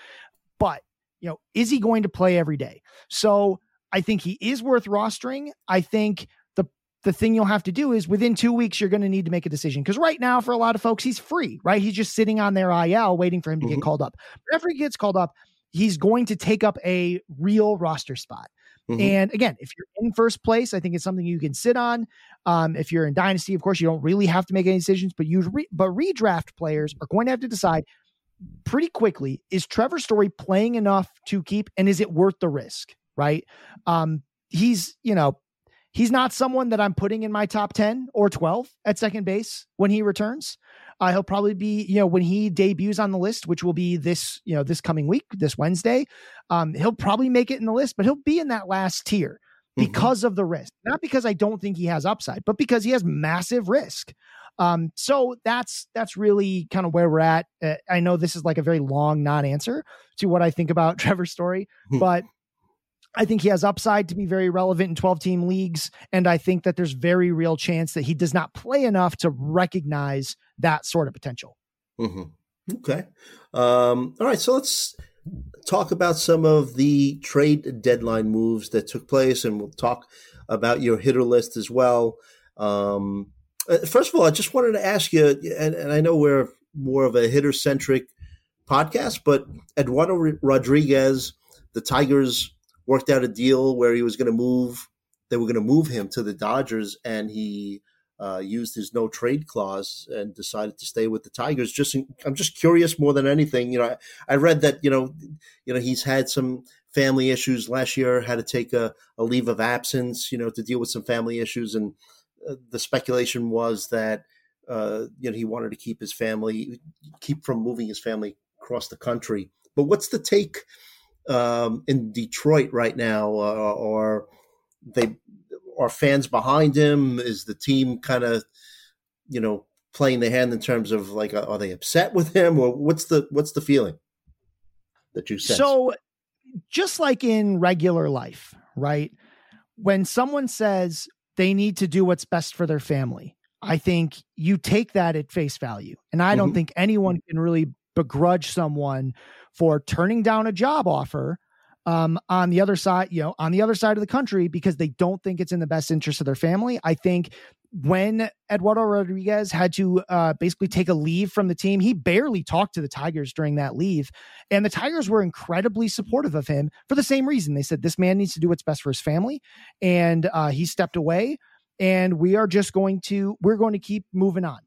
but you know, is he going to play every day? So I think he is worth rostering. I think the, the thing you'll have to do is within two weeks, you're going to need to make a decision. Cause right now for a lot of folks, he's free, right? He's just sitting on their I L waiting for him to mm-hmm. get called up. But after he gets called up, he's going to take up a real roster spot. Mm-hmm. And again, if you're in first place, I think it's something you can sit on. Um, if you're in dynasty, of course, you don't really have to make any decisions, but you re- but redraft players are going to have to decide pretty quickly, is Trevor Story playing enough to keep, and is it worth the risk, right? Um, he's, you know, he's not someone that I'm putting in my top ten or twelve at second base when he returns. Uh, he'll probably be, you know, when he debuts on the list, which will be this, you know, this coming week, this Wednesday, um, he'll probably make it in the list, but he'll be in that last tier because mm-hmm. of the risk. Not because I don't think he has upside, but because he has massive risk. Um, so that's, that's really kind of where we're at. Uh, I know this is like a very long non-answer to what I think about Trevor Story, but I think he has upside to be very relevant in twelve team leagues. And I think that there's very real chance that he does not play enough to recognize that sort of potential. Mm-hmm. Okay. Um, all right. So let's talk about some of the trade deadline moves that took place, and we'll talk about your hitter list as well. Um, first of all, I just wanted to ask you, and, and I know we're more of a hitter centric podcast, but Eduardo Rodriguez, the Tigers worked out a deal where he was going to move, they were going to move him to the Dodgers, and he uh, used his no trade clause and decided to stay with the Tigers. Just, in, I'm just curious more than anything. You know, I, I read that, you know, you know, he's had some family issues last year, had to take a, a leave of absence, you know, to deal with some family issues. And uh, the speculation was that, uh, you know, he wanted to keep his family, keep from moving his family across the country. But what's the take um in Detroit right now? Uh, or they are fans behind him? Is the team kind of, you know, playing the hand in terms of like, are they upset with him, or what's the what's the feeling that you sense? So just like in regular life, right, when someone says they need to do what's best for their family, I think you take that at face value, and I mm-hmm. don't think anyone can really begrudge someone for turning down a job offer um, on the other side, you know, on the other side of the country, because they don't think it's in the best interest of their family. I think when Eduardo Rodriguez had to uh, basically take a leave from the team, he barely talked to the Tigers during that leave. And the Tigers were incredibly supportive of him for the same reason. They said, this man needs to do what's best for his family. And uh, he stepped away, and we are just going to, we're going to keep moving on.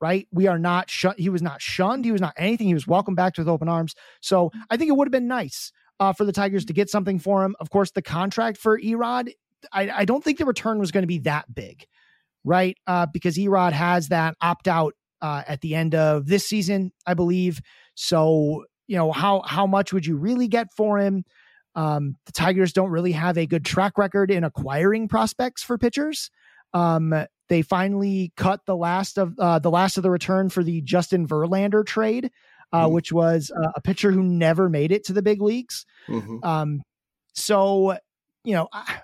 Right. We are not shut. He was not shunned. He was not anything. He was welcomed back with open arms. So I think it would have been nice uh, for the Tigers to get something for him. Of course, the contract for Erod, I, I don't think the return was going to be that big. Right. Uh, because Erod has that opt out uh, at the end of this season, I believe. So, you know, how, how much would you really get for him? Um, the Tigers don't really have a good track record in acquiring prospects for pitchers. Um, They finally cut the last of uh, the last of the return for the Justin Verlander trade, uh, mm-hmm. which was uh, a pitcher who never made it to the big leagues. Mm-hmm. Um, so, you know, I,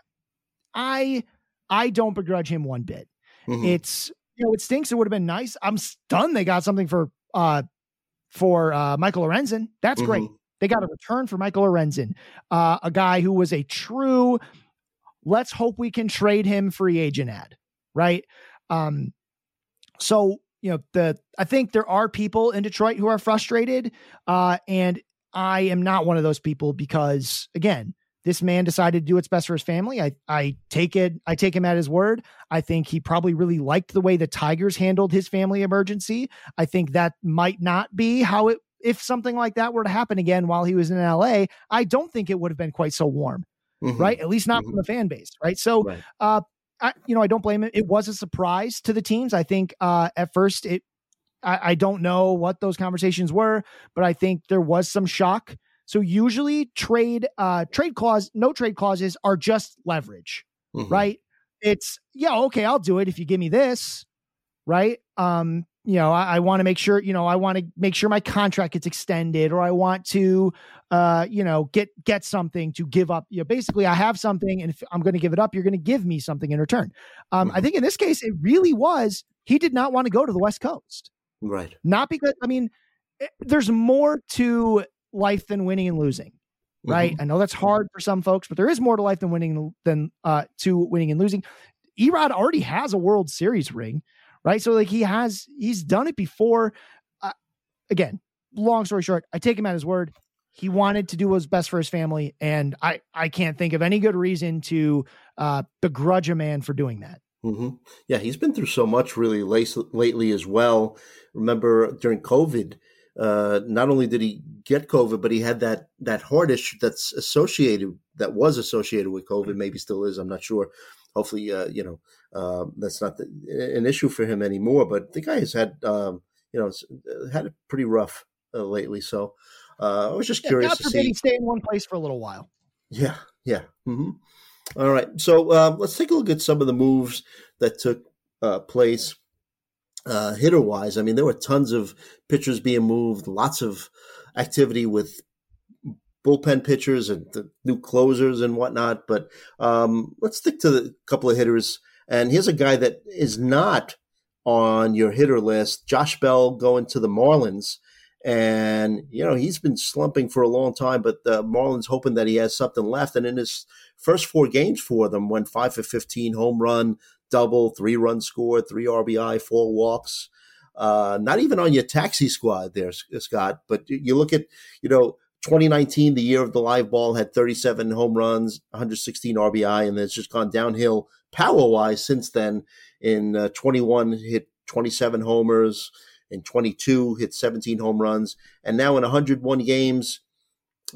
I I don't begrudge him one bit. Mm-hmm. It's, you know, it stinks. It would have been nice. I'm stunned they got something for uh, for uh, Michael Lorenzen. That's mm-hmm. great. They got a return for Michael Lorenzen, uh, a guy who was a true, let's hope we can trade him free agent ad. Right. Um, so, you know, the, I think there are people in Detroit who are frustrated. Uh, and I am not one of those people, because again, this man decided to do what's best for his family. I, I take it. I take him at his word. I think he probably really liked the way the Tigers handled his family emergency. I think that might not be how it, if something like that were to happen again while he was in L A, I don't think it would have been quite so warm. Mm-hmm. Right. At least not mm-hmm. from the fan base. Right. So, right. uh, I, you know, I don't blame it. It was a surprise to the teams. I think uh, at first it, I, I don't know what those conversations were, but I think there was some shock. So usually trade, uh, trade clause, no trade clauses are just leverage, mm-hmm. right? It's yeah. Okay. I'll do it if you give me this. right? Um, you know, I, I want to make sure, you know, I want to make sure my contract gets extended, or I want to, uh, you know, get, get something to give up. You know, basically I have something, and if I'm going to give it up, you're going to give me something in return. Um, mm-hmm. I think in this case, it really was, he did not want to go to the West Coast. Right. Not because, I mean, it, there's more to life than winning and losing. Right. Mm-hmm. I know that's hard for some folks, but there is more to life than winning than uh, to winning and losing. Erod already has a World Series ring, right? So like he has, he's done it before. Uh, again, long story short, I take him at his word. He wanted to do what's best for his family. And I, I can't think of any good reason to uh, begrudge a man for doing that. Mm-hmm. Yeah. He's been through so much really late, lately as well. Remember during COVID, Uh, not only did he get COVID, but he had that that heart issue that's associated, that was associated with COVID, maybe still is, I'm not sure. Hopefully, uh, you know, uh, that's not the, an issue for him anymore. But the guy has had, um, you know, had it pretty rough uh, lately. So uh, I was just yeah, curious God to forbid see. He stay in one place for a little while. Yeah, yeah. Mm-hmm. All right. So uh, let's take a look at some of the moves that took uh, place. Uh, hitter-wise, I mean, there were tons of pitchers being moved, lots of activity with bullpen pitchers and the new closers and whatnot. But um, let's stick to the couple of hitters. And here's a guy that is not on your hitter list, Josh Bell going to the Marlins. And, you know, he's been slumping for a long time, but the Marlins hoping that he has something left. And in his first four games for them, went five for fifteen, home run, double, three run score, three R B I, four walks. Uh, not even on your taxi squad there, Scott. But you look at, you know, twenty nineteen, the year of the live ball, had thirty-seven home runs, one hundred sixteen R B I, and it's just gone downhill power-wise since then. In uh, twenty-one, hit twenty-seven homers. In twenty-two, hit seventeen home runs. And now in one hundred one games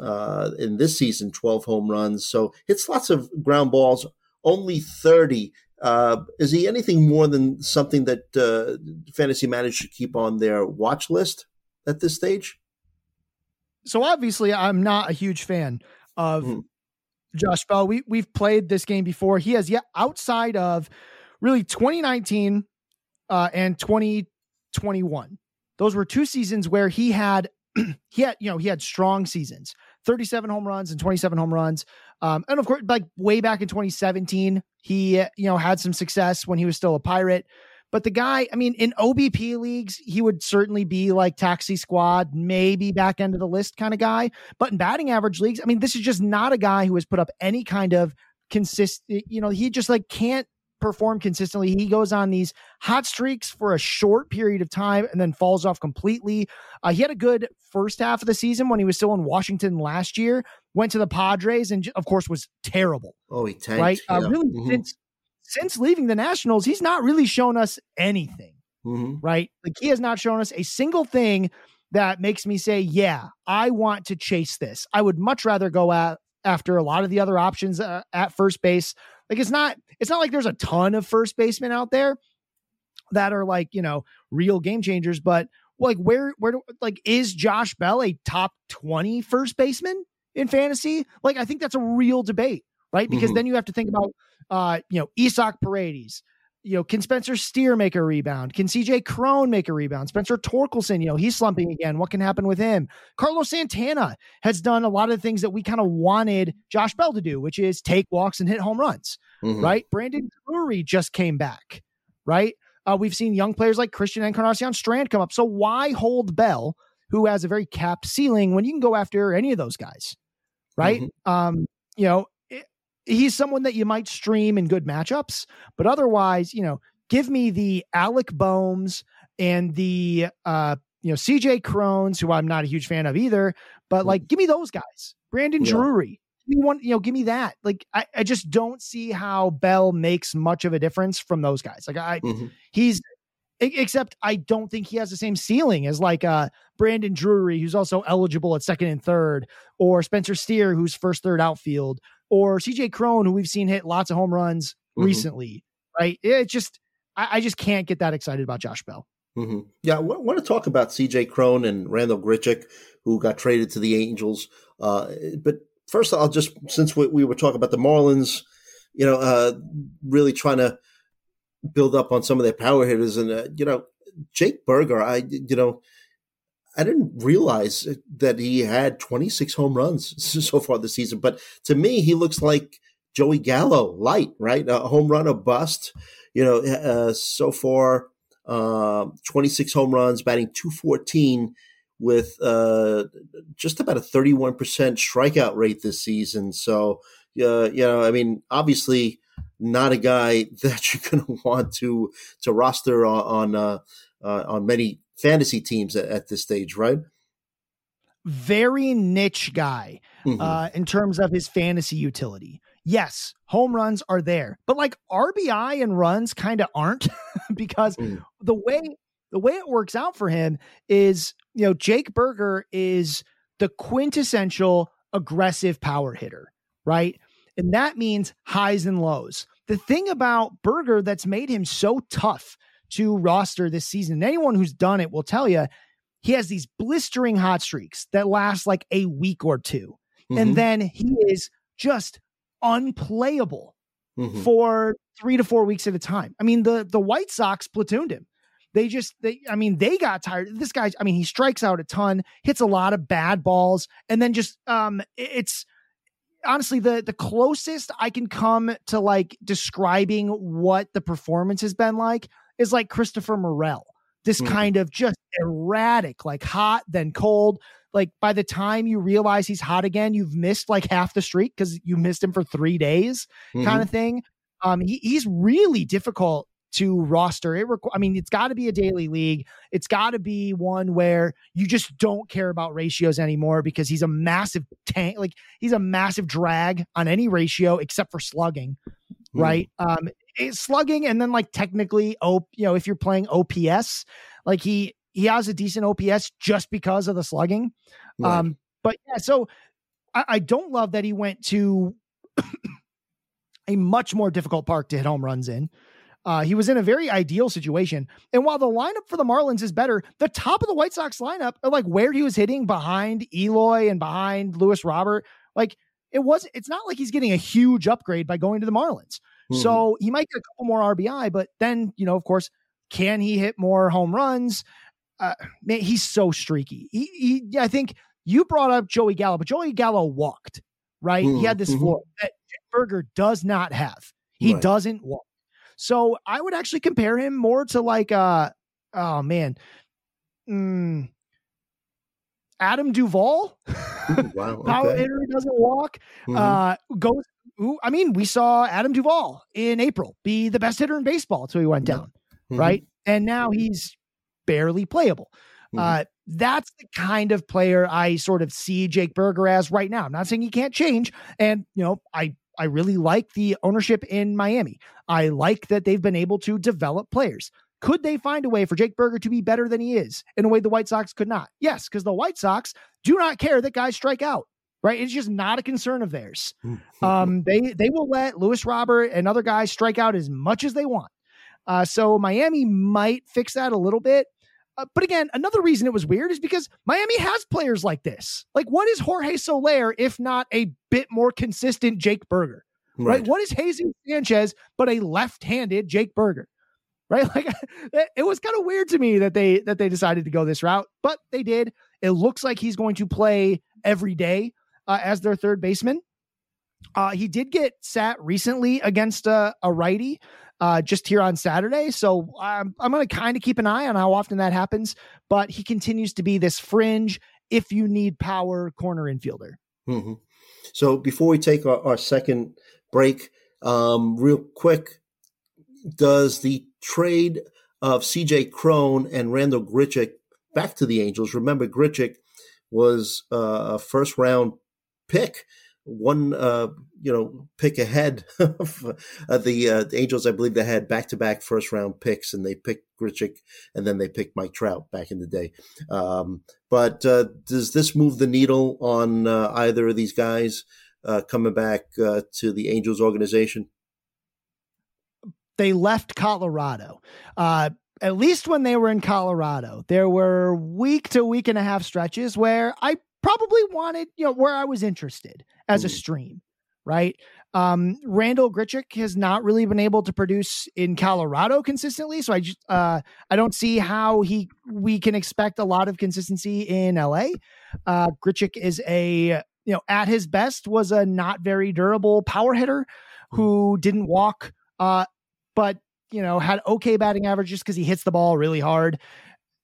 uh, in this season, twelve home runs. So hits lots of ground balls, only thirty. Uh, is he anything more than something that uh, fantasy managers should keep on their watch list at this stage? So obviously, I'm not a huge fan of mm. Josh Bell. We we've played this game before. He has yet outside of really twenty nineteen uh, and twenty twenty-one. Those were two seasons where he had he had you know he had strong seasons. thirty-seven home runs and twenty-seven home runs. Um, and of course, like way back in twenty seventeen, he, you know, had some success when he was still a Pirate, but the guy, I mean, in O B P leagues, he would certainly be like taxi squad, maybe back end of the list kind of guy, but in batting average leagues, I mean, this is just not a guy who has put up any kind of consistent, you know, he just like can't perform consistently. He goes on these hot streaks for a short period of time and then falls off completely. Uh, he had a good first half of the season when he was still in Washington last year, went to the Padres and of course was terrible. Oh, he tanked. Right. Yeah. Uh, really mm-hmm. since, since leaving the Nationals, he's not really shown us anything, mm-hmm. right? Like he has not shown us a single thing that makes me say, yeah, I want to chase this. I would much rather go out after a lot of the other options uh, at first base. Like it's not, it's not like there's a ton of first basemen out there that are like, you know, real game changers, but like where, where do, like, is Josh Bell a top twenty first baseman in fantasy? Like, I think that's a real debate, right? Because mm-hmm. then you have to think about, uh, you know, Isak Paredes, you know, can Spencer Steer make a rebound? Can C J. Cron make a rebound? Spencer Torkelson, you know, he's slumping again. What can happen with him? Carlos Santana has done a lot of the things that we kind of wanted Josh Bell to do, which is take walks and hit home runs, mm-hmm. right? Brandon Drury just came back, right? Uh, we've seen young players like Christian Encarnacion Strand come up. So why hold Bell, who has a very capped ceiling, when you can go after any of those guys, right? Mm-hmm. Um, you know, he's someone that you might stream in good matchups, but otherwise, you know, give me the Alec Boems and the, uh, you know, C J. Crones, who I'm not a huge fan of either, but like, give me those guys, Brandon yeah. Drury, give me one, you know, give me that. Like, I, I just don't see how Bell makes much of a difference from those guys. Like I, mm-hmm. he's, except I don't think he has the same ceiling as like uh, Brandon Drury, who's also eligible at second and third, or Spencer Steer, who's first, third outfield, or C J. Cron, who we've seen hit lots of home runs mm-hmm. recently, right? It just, I, I just can't get that excited about Josh Bell. Mm-hmm. Yeah, I w- want to talk about C J. Cron and Randal Grichuk, who got traded to the Angels. Uh, but first, I'll just, since we, we were talking about the Marlins, you know, uh, really trying to build up on some of their power hitters. And, uh, you know, Jake Burger, I, you know, I didn't realize that he had twenty-six home runs so far this season. But to me, he looks like Joey Gallo light, right? A home run, a bust, you know, uh, so far, uh, twenty-six home runs, batting two fourteen with uh, just about a thirty-one percent strikeout rate this season. So, uh, you know, I mean, obviously not a guy that you're going to want to to roster on on, uh, uh, on many fantasy teams at, at this stage, right? Very niche guy mm-hmm. uh, in terms of his fantasy utility. Yes, home runs are there, but like R B I and runs kind of aren't because mm. the way the way it works out for him is, you know, Jake Burger is the quintessential aggressive power hitter, right? And that means highs and lows. The thing about Burger that's made him so tough to roster this season, and anyone who's done it will tell you, he has these blistering hot streaks that last like a week or two. Mm-hmm. And then he is just unplayable mm-hmm. for three to four weeks at a time. I mean, the, the White Sox platooned him. They just, they, I mean, they got tired. This guy, I mean, he strikes out a ton, hits a lot of bad balls, and then just, um, it's honestly the the closest I can come to like describing what the performance has been like is like Christopher Morel. This mm-hmm. kind of just erratic, like hot, then cold. Like by the time you realize he's hot again, you've missed like half the streak because you missed him for three days, mm-hmm. kind of thing. Um, he, he's really difficult to roster. It requ- I mean, it's got to be a daily league. It's got to be one where you just don't care about ratios anymore because he's a massive tank. Like he's a massive drag on any ratio except for slugging, mm. right? Um, it's slugging, and then like technically, oh, you know, if you're playing O P S, like he he has a decent O P S just because of the slugging. Right. Um, but yeah, so I, I don't love that he went to a much more difficult park to hit home runs in. Uh, he was in a very ideal situation. And while the lineup for the Marlins is better, the top of the White Sox lineup, like where he was hitting behind Eloy and behind Luis Robert, like it was, it's not like he's getting a huge upgrade by going to the Marlins. Mm-hmm. So he might get a couple more R B I, but then, you know, of course, can he hit more home runs? Uh, man, he's so streaky. He, he, I think you brought up Joey Gallo, but Joey Gallo walked, right? Mm-hmm. He had this floor that Burger does not have. He right. doesn't walk. So I would actually compare him more to like, uh, oh man, mm, Adam Duvall. Ooh, wow, okay. Power hitter doesn't walk. Mm-hmm. Uh, goes. Ooh, I mean, we saw Adam Duvall in April be the best hitter in baseball until he went down, mm-hmm. right? And now he's barely playable. Mm-hmm. Uh, that's the kind of player I sort of see Jake Burger as right now. I'm not saying he can't change, and you know, I. I really like the ownership in Miami. I like that they've been able to develop players. Could they find a way for Jake Burger to be better than he is in a way the White Sox could not? Yes, because the White Sox do not care that guys strike out, right? It's just not a concern of theirs. um, they they will let Luis Robert and other guys strike out as much as they want. Uh, so Miami might fix that a little bit. Uh, but again, another reason it was weird is because Miami has players like this. Like, what is Jorge Soler if not a bit more consistent Jake Burger, right? right? What is Jesus Sanchez but a left-handed Jake Burger, right? Like, it was kind of weird to me that they that they decided to go this route, but they did. It looks like he's going to play every day uh, as their third baseman. Uh, he did get sat recently against a, a righty. Uh, just here on Saturday. So I'm, I'm going to kind of keep an eye on how often that happens, but he continues to be this fringe, if you need power, corner infielder. Mm-hmm. So before we take our, our second break, um, real quick, does the trade of C J. Cron and Randal Grichuk back to the Angels? Remember, Grichuk was uh, a first round pick. One, uh, you know, pick ahead of uh, the, uh, the Angels. I believe they had back-to-back first-round picks, and they picked Grichuk, and then they picked Mike Trout back in the day. Um, but uh, does this move the needle on uh, either of these guys uh, coming back uh, to the Angels organization? They left Colorado. Uh, at least when they were in Colorado, there were week to week and a half stretches where I probably wanted, you know, where I was interested as a stream, right? Um, Randal Grichuk has not really been able to produce in Colorado consistently, so I just uh, I don't see how he we can expect a lot of consistency in L A. Uh, Grichuk is a you know at his best was a not very durable power hitter who didn't walk, uh, but you know had okay batting average just because he hits the ball really hard.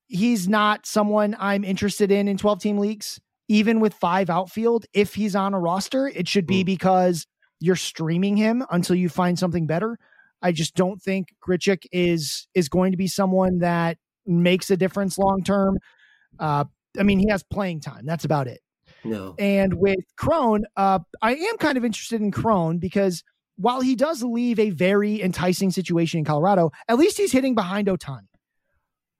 He's not someone I'm interested in in twelve-team leagues, even with five outfield. If he's on a roster, it should be because you're streaming him until you find something better. I just don't think Grichuk is is going to be someone that makes a difference long term. Uh, I mean, he has playing time. That's about it. No. And with Cron, uh, I am kind of interested in Cron because while he does leave a very enticing situation in Colorado, at least he's hitting behind Otani,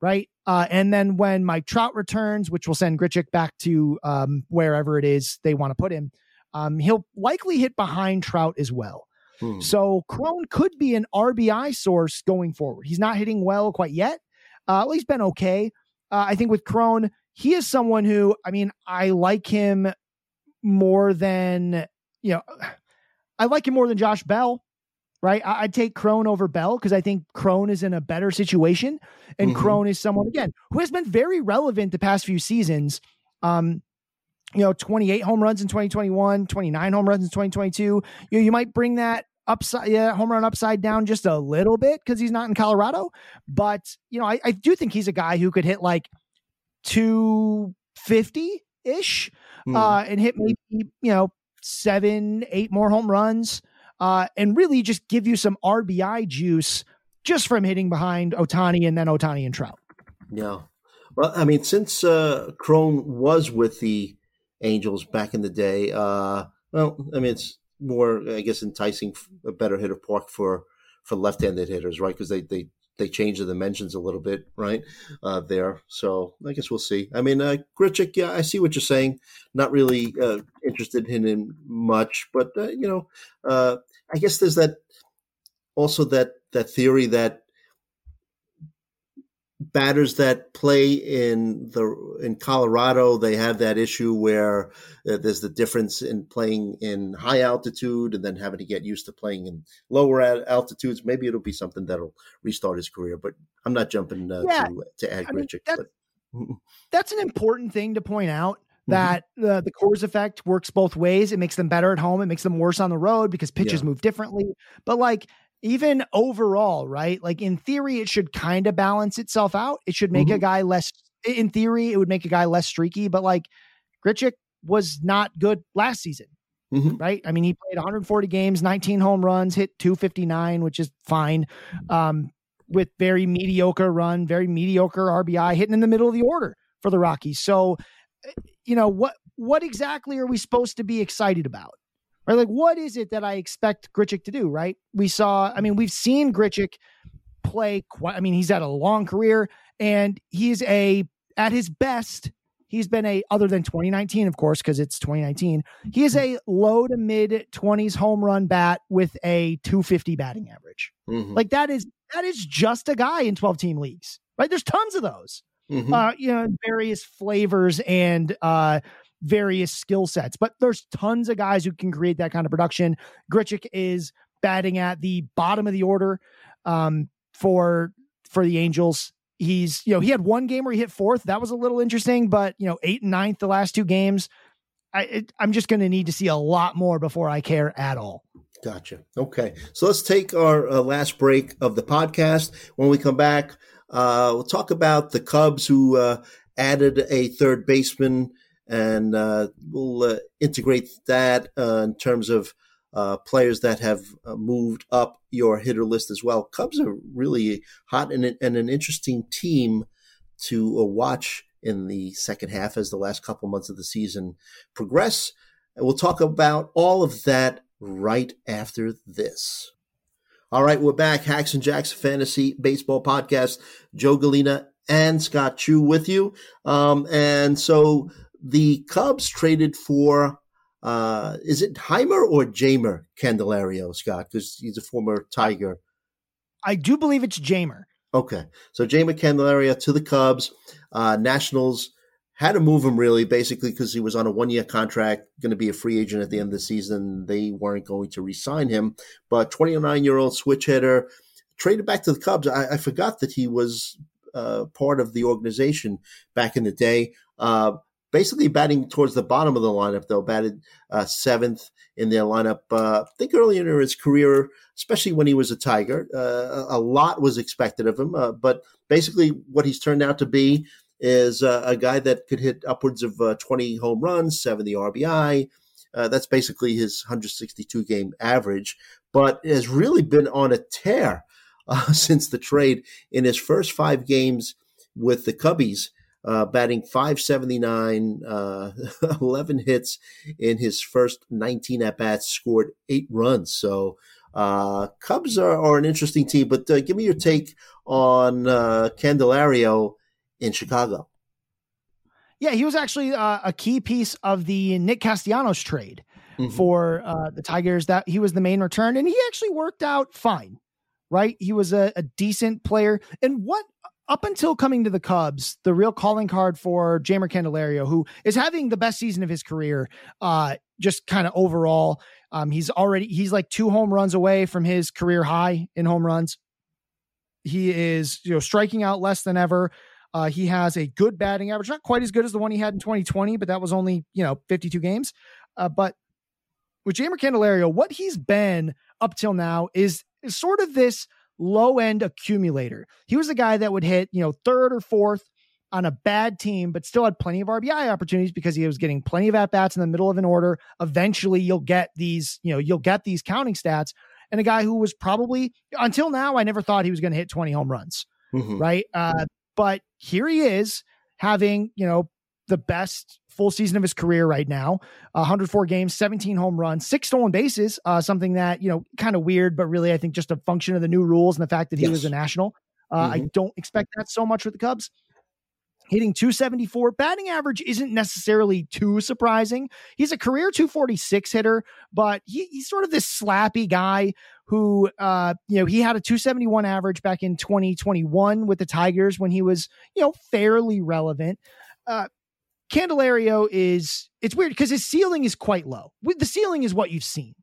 right? Uh, and then when Mike Trout returns, which will send Grichuk back to um, wherever it is they want to put him, Um, he'll likely hit behind Trout as well. Hmm. So Cron could be an R B I source going forward. He's not hitting well quite yet. Uh, well, he's been okay. Uh, I think with Cron, he is someone who, I mean, I like him more than, you know, I like him more than Josh Bell, right? I- I'd take Cron over Bell because I think Cron is in a better situation. And mm-hmm. Cron is someone, again, who has been very relevant the past few seasons. Um, You know, twenty-eight home runs in twenty twenty-one, twenty-nine home runs in twenty twenty-two. You you might bring that upside, yeah, home run upside down just a little bit because he's not in Colorado. But, you know, I, I do think he's a guy who could hit like two fifty-ish mm. uh, and hit maybe, you know, seven, eight more home runs uh, and really just give you some R B I juice just from hitting behind Otani and then Otani and Trout. Yeah. Well, I mean, since uh, Cron was with the Angels back in the day. Uh, well, I mean, it's more, I guess, enticing a better hitter park for, for left-handed hitters, right? Because they, they, they change the dimensions a little bit, right, uh, there. So I guess we'll see. I mean, uh, Grichuk, yeah, I see what you're saying. Not really uh, interested in him much, but, uh, you know, uh, I guess there's that also that, that theory that batters that play in the in Colorado, they have that issue where uh, there's the difference in playing in high altitude and then having to get used to playing in lower altitudes. Maybe it'll be something that'll restart his career, but I'm not jumping uh, yeah. to, to add Grichuk. That's, that's an important thing to point out, that mm-hmm. uh, the Coors effect works both ways. It makes them better at home. It makes them worse on the road because pitches yeah. move differently. But like, even overall, right? Like in theory, it should kind of balance itself out. It should make mm-hmm. a guy less, in theory, it would make a guy less streaky, but like Grichuk was not good last season, mm-hmm. right? I mean, he played one hundred forty games, nineteen home runs, hit two fifty-nine, which is fine, um, with very mediocre run, very mediocre R B I, hitting in the middle of the order for the Rockies. So, you know, what, what exactly are we supposed to be excited about? Right, like what is it that I expect Grichuk to do? Right, we saw. I mean, we've seen Grichuk play quite. I mean, he's had a long career, and he's a at his best. He's been a other than twenty nineteen, of course, because it's twenty nineteen. He is a low to mid twenties home run bat with a two fifty batting average. Mm-hmm. Like that is that is just a guy in twelve team leagues, right? There's tons of those, mm-hmm. uh, you know, various flavors and. Uh, various skill sets, but there's tons of guys who can create that kind of production. Grichuk is batting at the bottom of the order um, for, for the Angels. He's, you know, he had one game where he hit fourth. That was a little interesting, but you know, eight and ninth, the last two games, I, it, I'm just going to need to see a lot more before I care at all. Gotcha. Okay. So let's take our uh, last break of the podcast. When we come back, uh, we'll talk about the Cubs who uh, added a third baseman, and uh, we'll uh, integrate that uh, in terms of uh, players that have uh, moved up your hitter list as well. Cubs are really hot and, and an interesting team to uh, watch in the second half as the last couple months of the season progress. And we'll talk about all of that right after this. All right, we're back. Hacks and Jacks Fantasy Baseball Podcast. Joe Galina and Scott Chu with you. Um, and so... The Cubs traded for, uh, is it Jeimer or Jeimer Candelario, Scott? Because he's a former Tiger. I do believe it's Jeimer. Okay. So Jeimer Candelario to the Cubs. Uh, Nationals had to move him really basically because he was on a one-year contract, going to be a free agent at the end of the season. They weren't going to re-sign him. But twenty-nine-year-old switch hitter, traded back to the Cubs. I, I forgot that he was uh, part of the organization back in the day. Uh, basically batting towards the bottom of the lineup, though, batted uh, seventh in their lineup. Uh, I think earlier in his career, especially when he was a Tiger, uh, a lot was expected of him. Uh, but basically what he's turned out to be is uh, a guy that could hit upwards of uh, twenty home runs, seventy R B I. Uh, that's basically his one hundred sixty-two game average, but has really been on a tear Uh, since the trade. In his first five games with the Cubbies, uh, batting five seventy-nine, uh, eleven hits in his first nineteen at-bats, scored eight runs. So uh, Cubs are, are an interesting team, but uh, give me your take on uh, Candelario in Chicago. Yeah, he was actually uh, a key piece of the Nick Castellanos trade mm-hmm. for uh, the Tigers. That he was the main return, and he actually worked out fine. Right. He was a, a decent player. And what up until coming to the Cubs, the real calling card for Jeimer Candelario, who is having the best season of his career, uh, just kind of overall. Um, he's already he's like two home runs away from his career high in home runs. He is, you know, striking out less than ever. Uh, he has a good batting average, not quite as good as the one he had in twenty twenty, but that was only, you know, fifty-two games. Uh, but with Jeimer Candelario, what he's been up till now is sort of this low end accumulator. He was the guy that would hit, you know, third or fourth on a bad team, but still had plenty of R B I opportunities because he was getting plenty of at-bats in the middle of an order. Eventually you'll get these, you know, you'll get these counting stats, and a guy who was probably until now, I never thought he was going to hit twenty home runs. Mm-hmm. Right. Uh, but here he is having, you know, the best full season of his career right now, one hundred four games, seventeen home runs, six stolen bases, uh, something that, you know, kind of weird, but really I think just a function of the new rules and the fact that he yes. was a national. Uh, mm-hmm. I don't expect that so much with the Cubs. Hitting two seventy-four, batting average isn't necessarily too surprising. He's a career two forty-six hitter, but he, he's sort of this slappy guy who, uh, you know, he had a two seventy-one average back in twenty twenty-one with the Tigers when he was, you know, fairly relevant. Uh, Candelario is, it's weird because his ceiling is quite low. The ceiling is what you've seen,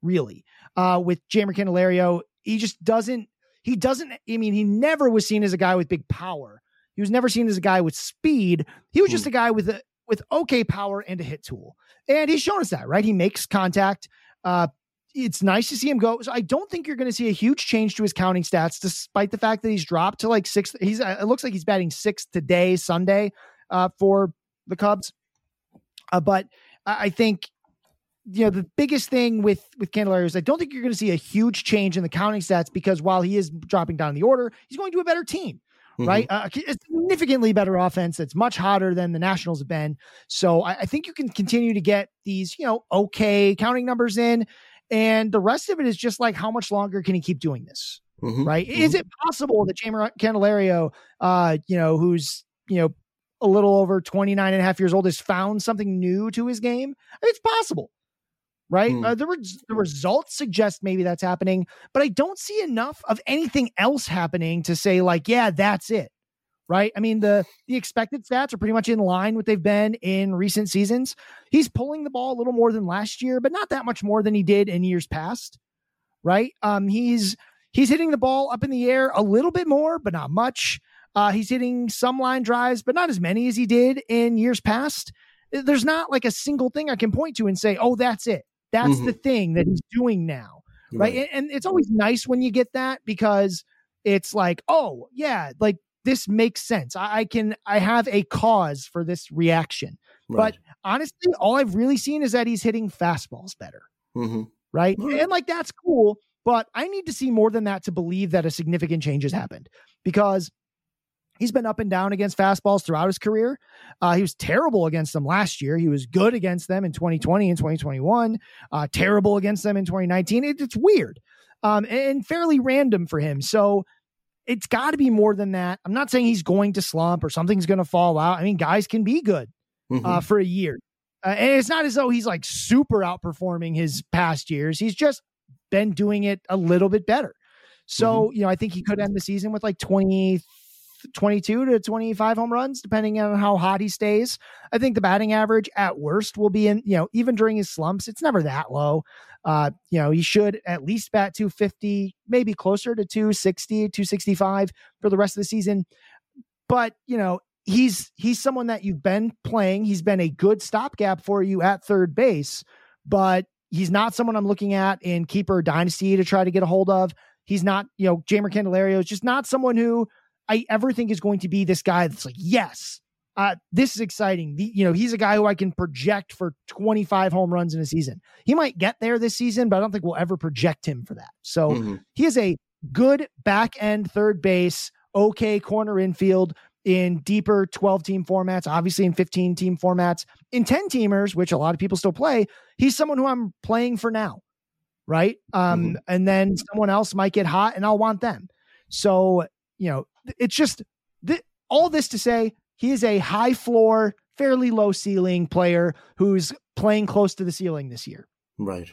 really. Uh, with Jeimer Candelario, he just doesn't, he doesn't, I mean, he never was seen as a guy with big power. He was never seen as a guy with speed. He was just a guy with a, with okay power and a hit tool. And he's shown us that, right? He makes contact. Uh, it's nice to see him go. So I don't think you're going to see a huge change to his counting stats, despite the fact that he's dropped to like sixth. He's, it looks like he's batting sixth today, Sunday, uh, for the Cubs. Uh, but I think, you know, the biggest thing with, with Candelario is I don't think you're going to see a huge change in the counting stats because while he is dropping down the order, he's going to a better team, mm-hmm. right? Uh, a significantly better offense. That's much hotter than the Nationals have been. So I, I think you can continue to get these, you know, okay counting numbers in, and the rest of it is just like, how much longer can he keep doing this? Mm-hmm. Right. Mm-hmm. Is it possible that Jeimer Candelario, uh, you know, who's, you know, a little over twenty-nine and a half years old, has found something new to his game? It's possible, right? Mm. Uh, the, re- the results suggest maybe that's happening, but I don't see enough of anything else happening to say like, yeah, that's it, right? I mean, the, the expected stats are pretty much in line with they've been in recent seasons. He's pulling the ball a little more than last year, but not that much more than he did in years past, right? Um, he's, he's hitting the ball up in the air a little bit more, but not much. Uh, he's hitting some line drives, but not as many as he did in years past. There's not like a single thing I can point to and say, oh, that's it. That's mm-hmm. the thing that he's doing now. Mm-hmm. Right. And it's always nice when you get that because it's like, oh yeah, like this makes sense. I, I can, I have a cause for this reaction, right. But honestly, all I've really seen is that he's hitting fastballs better. Mm-hmm. Right. Mm-hmm. And like, that's cool, but I need to see more than that to believe that a significant change has happened, because he's been up and down against fastballs throughout his career. Uh, he was terrible against them last year. He was good against them in twenty twenty and twenty twenty-one, uh, terrible against them in twenty nineteen. It, it's weird um, and, and fairly random for him. So it's got to be more than that. I'm not saying he's going to slump or something's going to fall out. I mean, guys can be good mm-hmm. uh, for a year. Uh, and it's not as though he's like super outperforming his past years. He's just been doing it a little bit better. So, mm-hmm. you know, I think he could end the season with like twenty-three twenty-two to twenty-five home runs, depending on how hot he stays. I think the batting average at worst will be in, you know, even during his slumps, it's never that low. Uh, you know, he should at least bat two fifty, maybe closer to two sixty, two sixty-five for the rest of the season. But, you know, he's, he's someone that you've been playing. He's been a good stopgap for you at third base, but he's not someone I'm looking at in keeper dynasty to try to get a hold of. He's not, you know, Jeimer Candelario is just not someone who I ever think is going to be this guy that's like, yes, uh, this is exciting. The, you know, he's a guy who I can project for twenty-five home runs in a season. He might get there this season, but I don't think we'll ever project him for that. So mm-hmm. he is a good back end third base, okay corner infield in deeper twelve team formats, obviously in fifteen team formats, in ten teamers, which a lot of people still play. He's someone who I'm playing for now. Right. Um, mm-hmm. And then someone else might get hot and I'll want them. So, you know, it's just th- all this to say he is a high floor, fairly low ceiling player who's playing close to the ceiling this year. Right.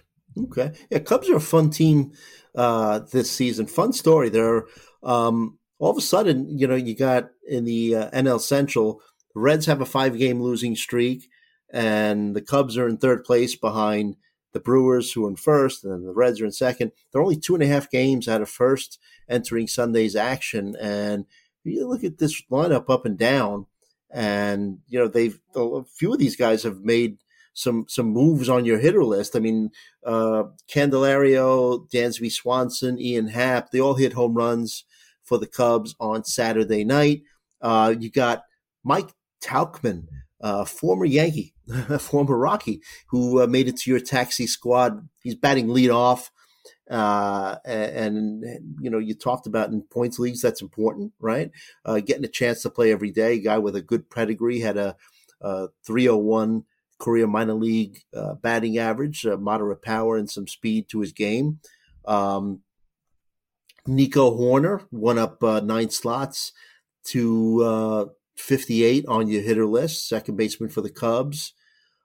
Okay. Yeah. Cubs are a fun team uh, this season. Fun story. They're um, all of a sudden, you know, you got in the uh, N L Central, the Reds have a five game losing streak and the Cubs are in third place behind the Brewers, who are in first, and then the Reds are in second. They're only two and a half games out of first entering Sunday's action. And you look at this lineup up and down, and you know they've a few of these guys have made some some moves on your hitter list. I mean, uh, Candelario, Dansby Swanson, Ian Happ, they all hit home runs for the Cubs on Saturday night. Uh, you got Mike Tauchman, uh, former Yankee. former Rocky, who uh, made it to your taxi squad. He's batting leadoff. Uh, and, and, you know, you talked about in points leagues, that's important, right? Uh, getting a chance to play every day. A guy with a good pedigree, had a, a three oh one career minor league uh, batting average, uh, moderate power and some speed to his game. Um, Nico Hoerner won up uh, nine slots to uh, fifty-eight on your hitter list, second baseman for the Cubs.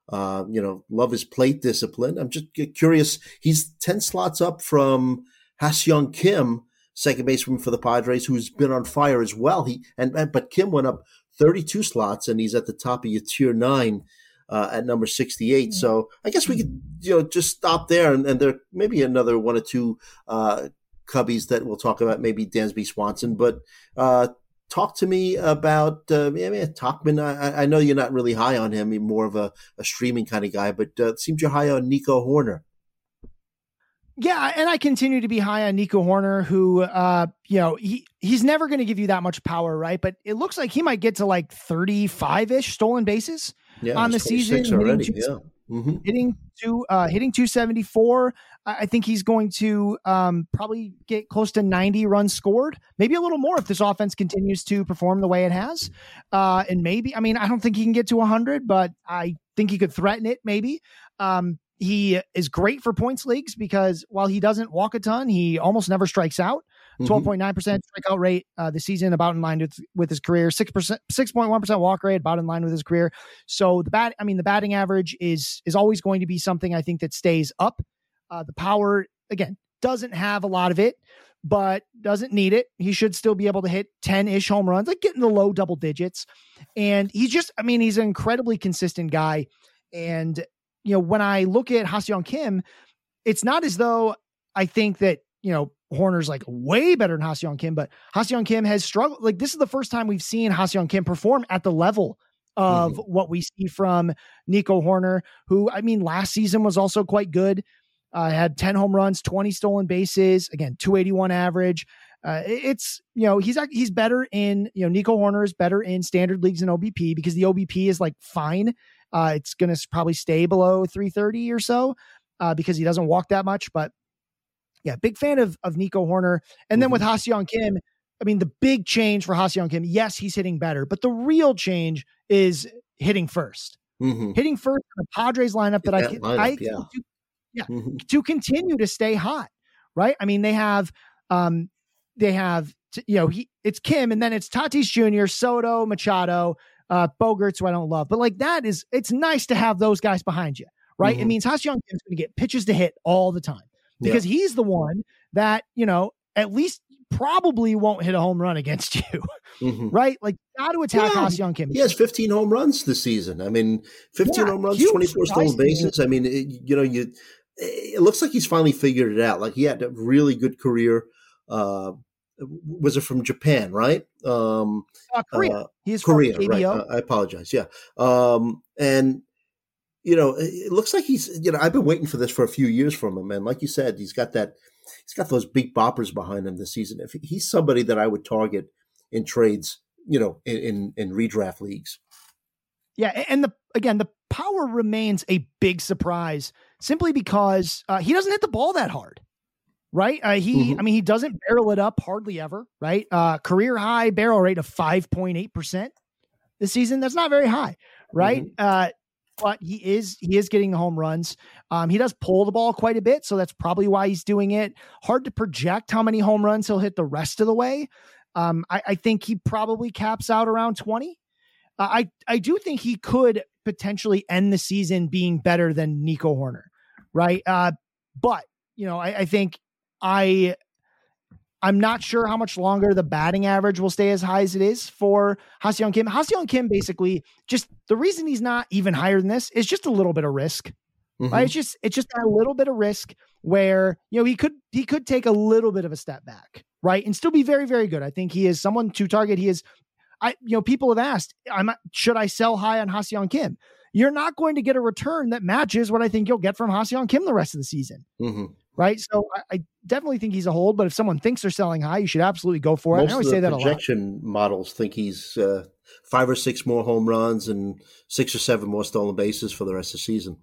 Uh, you know, love his plate discipline. I'm just curious. He's ten slots up from Ha-Seong Kim, second baseman for the Padres, who's been on fire as well. He and but Kim went up thirty-two slots, and he's at the top of your tier nine uh, at number sixty-eight. Mm-hmm. So I guess we could, you know, just stop there, and, and there may be another one or two uh, Cubbies that we'll talk about. Maybe Dansby Swanson, but. Uh, Talk to me about uh, Tauchman. I, I know you're not really high on him. You're more of a, a streaming kind of guy, but uh, it seems you're high on Nico Hoerner. Yeah, and I continue to be high on Nico Hoerner, who, uh, you know, he, he's never going to give you that much power, right? But it looks like he might get to like thirty-five-ish stolen bases yeah, on the season. Already, hitting, yeah. mm-hmm. hitting, two, uh, hitting two seventy-four. I think he's going to um, probably get close to ninety runs scored, maybe a little more if this offense continues to perform the way it has. Uh, and maybe, I mean, I don't think he can get to one hundred, but I think he could threaten it maybe. Um, he is great for points leagues because while he doesn't walk a ton, he almost never strikes out. twelve point nine percent strikeout rate uh, this season, about in line with, with his career. six percent, six point one percent walk rate, about in line with his career. So the bat, I mean, the batting average is is always going to be something I think that stays up. Uh, the power, again, doesn't have a lot of it, but doesn't need it. He should still be able to hit ten-ish home runs, like getting the low double digits. And he's just, I mean, he's an incredibly consistent guy. And, you know, when I look at Ha-Seong Kim, it's not as though I think that, you know, Horner's like way better than Ha-Seong Kim, but Ha-Seong Kim has struggled. Like, this is the first time we've seen Ha-Seong Kim perform at the level of mm-hmm. what we see from Nico Hoerner, who, I mean, last season was also quite good. Uh, had ten home runs, twenty stolen bases, again, two eighty-one average. Uh, it's, you know, he's, he's better in, you know, Nico Hoerner is better in standard leagues and O B P because the O B P is like fine. Uh, it's going to probably stay below three thirty or so uh, because he doesn't walk that much, but yeah, big fan of, of Nico Hoerner. And mm-hmm. then with Ha-Seong Kim, I mean, the big change for Ha-Seong Kim, yes, he's hitting better, but the real change is hitting first, mm-hmm. hitting first in the Padres lineup that, that I can, lineup, I yeah. do Yeah, mm-hmm. to continue to stay hot, right? I mean, they have, um, they have, you know, he it's Kim, and then it's Tatis Junior, Soto, Machado, uh, Bogaerts, who I don't love, but like that is, it's nice to have those guys behind you, right? Mm-hmm. It means Ha-Seong Kim is going to get pitches to hit all the time because yeah. he's the one that, you know, at least probably won't hit a home run against you, mm-hmm. right? Like, got to attack yeah. Ha-Seong Kim. He has fifteen home runs this season. I mean, fifteen yeah, home runs, twenty-four stolen bases. Me. I mean, it, you know, you it looks like he's finally figured it out. Like, he had a really good career. Uh, was it from Japan, right? Um, uh, Korea. Uh, he is Korea, from right. Uh, I apologize. Yeah. Um, and, you know, it looks like he's, you know, I've been waiting for this for a few years from him. And like you said, he's got that, he's got those big boppers behind him this season. If he's somebody that I would target in trades, you know, in, in, in redraft leagues. Yeah. And the, again, the power remains a big surprise simply because uh, he doesn't hit the ball that hard. Right. Uh, he, mm-hmm. I mean, he doesn't barrel it up hardly ever. Right. Uh, career high barrel rate of five point eight percent this season. That's not very high. Right. Mm-hmm. Uh, but he is, he is getting the home runs. Um, he does pull the ball quite a bit. So that's probably why he's doing it. Hard to project how many home runs he'll hit the rest of the way. Um, I, I think he probably caps out around twenty. Uh, I, I do think he could potentially end the season being better than Nico Hoerner. Right. Uh, but you know, I, I think, I, I'm not sure how much longer the batting average will stay as high as it is for Ha-Seong Kim. Ha-Seong Kim, basically, just the reason he's not even higher than this is just a little bit of risk. Mm-hmm. Right? It's just it's just a little bit of risk where, you know, he could he could take a little bit of a step back, right, and still be very, very good. I think he is someone to target. He is, I you know, people have asked, I'm should I sell high on Ha-Seong Kim? You're not going to get a return that matches what I think you'll get from Ha-Seong Kim the rest of the season. Mm-hmm. Right. So I, I definitely think he's a hold, but if someone thinks they're selling high, you should absolutely go for it. Most I always say that a lot. Projection models think he's uh, five or six more home runs and six or seven more stolen bases for the rest of the season.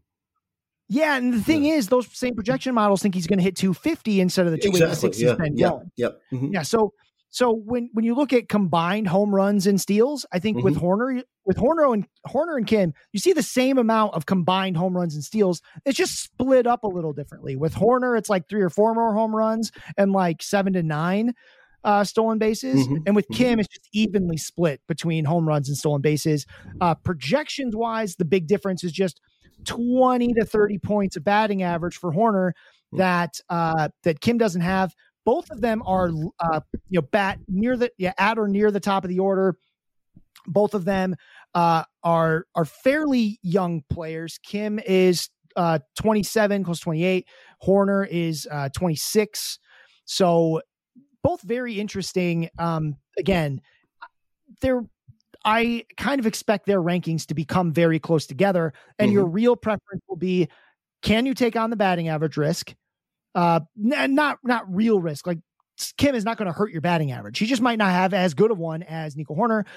Yeah. And the thing yeah. is, those same projection models think he's going to hit two fifty instead of the two eighty-six. Exactly. Yeah. Yeah. Yeah. Mm-hmm. yeah. So, so when, when you look at combined home runs and steals, I think mm-hmm. with Hoerner, with Hoerner and Hoerner and Kim, you see the same amount of combined home runs and steals. It's just split up a little differently. With Hoerner, it's like three or four more home runs and like seven to nine uh, stolen bases. Mm-hmm. And with Kim, mm-hmm. it's just evenly split between home runs and stolen bases. Uh, projections wise, the big difference is just twenty to thirty points of batting average for Hoerner that uh, that Kim doesn't have. Both of them are, uh, you know, bat near the yeah, at or near the top of the order. Both of them uh, are are fairly young players. Kim is uh, twenty-seven, close to twenty-eight. Hoerner is uh, twenty-six. So both very interesting. Um, again, they're I kind of expect their rankings to become very close together. And mm-hmm. your real preference will be: can you take on the batting average risk? Uh, n- not, not real risk. Like Kim is not going to hurt your batting average. He just might not have as good of one as Nico Hoerner.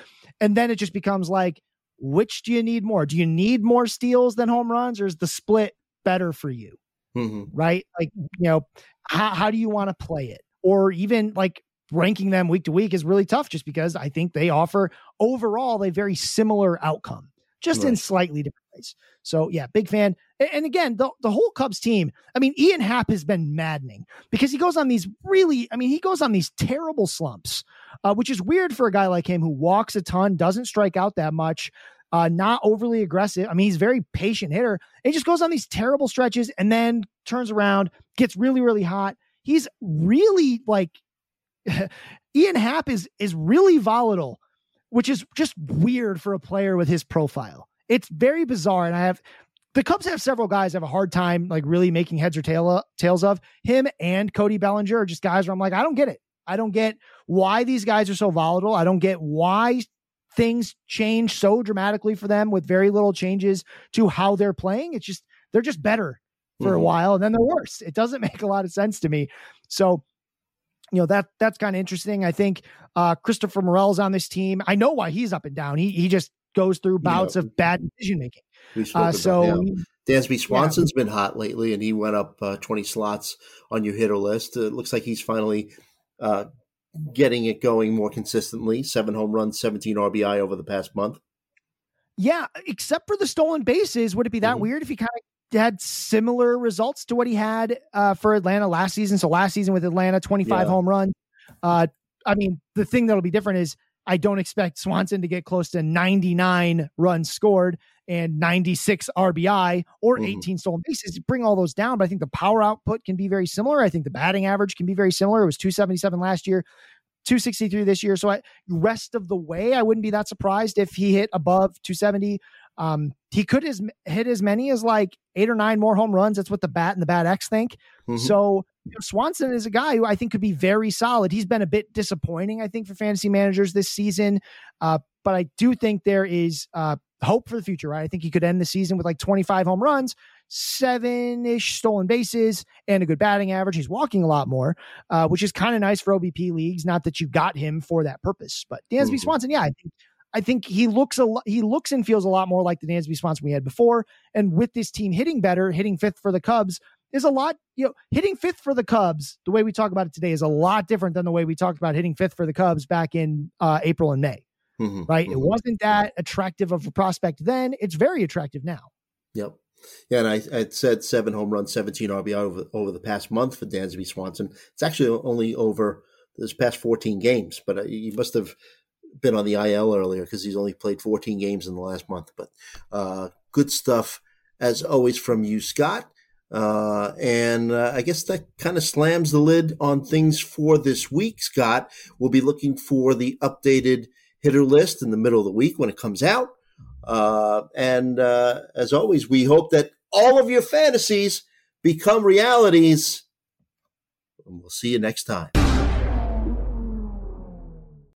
And then it just becomes like, which do you need more? Do you need more steals than home runs, or is the split better for you? Mm-hmm. Right. Like, you know, how, how do you want to play it? Or even like ranking them week to week is really tough, just because I think they offer overall a very similar outcome, just right. in slightly different ways. So yeah, big fan. And again, the, the whole Cubs team, I mean, Ian Happ has been maddening because he goes on these really, I mean, he goes on these terrible slumps, uh, which is weird for a guy like him who walks a ton, doesn't strike out that much, uh, not overly aggressive. I mean, he's a very patient hitter. He just goes on these terrible stretches and then turns around, gets really, really hot. He's really like, Ian Happ is, is really volatile, which is just weird for a player with his profile. It's very bizarre. And I have... The Cubs have several guys I have a hard time like really making heads or tail, uh, tails of. Him and Cody Bellinger are just guys where I'm like, I don't get it. I don't get why these guys are so volatile. I don't get why things change so dramatically for them with very little changes to how they're playing. It's just, they're just better for mm-hmm. a while and then they're worse. It doesn't make a lot of sense to me. So, you know, that that's kind of interesting. I think uh, Christopher Morel's on this team. I know why he's up and down. He he just goes through bouts you know, of bad decision-making. Uh, so Dansby Swanson's yeah. been hot lately, and he went up uh, twenty slots on your hitter list. Uh, it looks like he's finally uh, getting it going more consistently. Seven home runs, seventeen R B I over the past month. Yeah, except for the stolen bases. Would it be that mm-hmm. weird if he kind of had similar results to what he had uh, for Atlanta last season? So last season with Atlanta, twenty-five yeah. home runs. Uh, I mean, the thing that'll be different is I don't expect Swanson to get close to ninety-nine runs scored and ninety-six R B I or mm-hmm. eighteen stolen bases. Bring all those down, but I think the power output can be very similar. I think the batting average can be very similar. It was two seventy-seven last year, two sixty-three this year. So I, rest of the way, I wouldn't be that surprised if he hit above two seventy. Um, he could as, hit as many as like eight or nine more home runs. That's what the bat and the Bad X think. Mm-hmm. So you know, Swanson is a guy who I think could be very solid. He's been a bit disappointing, I think, for fantasy managers this season. Uh, but I do think there is uh, hope for the future, right? I think he could end the season with like twenty-five home runs, seven-ish stolen bases, and a good batting average. He's walking a lot more, uh, which is kind of nice for O B P leagues. Not that you got him for that purpose, but Dansby mm-hmm. Swanson, yeah, I think I think he looks a lo- he looks and feels a lot more like the Dansby Swanson we had before. And with this team hitting better, hitting fifth for the Cubs is a lot, you know, hitting fifth for the Cubs, the way we talk about it today, is a lot different than the way we talked about hitting fifth for the Cubs back in uh, April and May, mm-hmm, right? Mm-hmm. It wasn't that attractive of a prospect then. It's very attractive now. Yep. Yeah, and I, I said seven home runs, seventeen R B I over, over the past month for Dansby Swanson. It's actually only over this past fourteen games, but you must have been on the I L earlier because he's only played fourteen games in the last month. But uh, good stuff as always from you, Scott. Uh, and uh, I guess that kind of slams the lid on things for this week, Scott. We'll be looking for the updated hitter list in the middle of the week when it comes out. Uh, and uh, as always, we hope that all of your fantasies become realities. And we'll see you next time.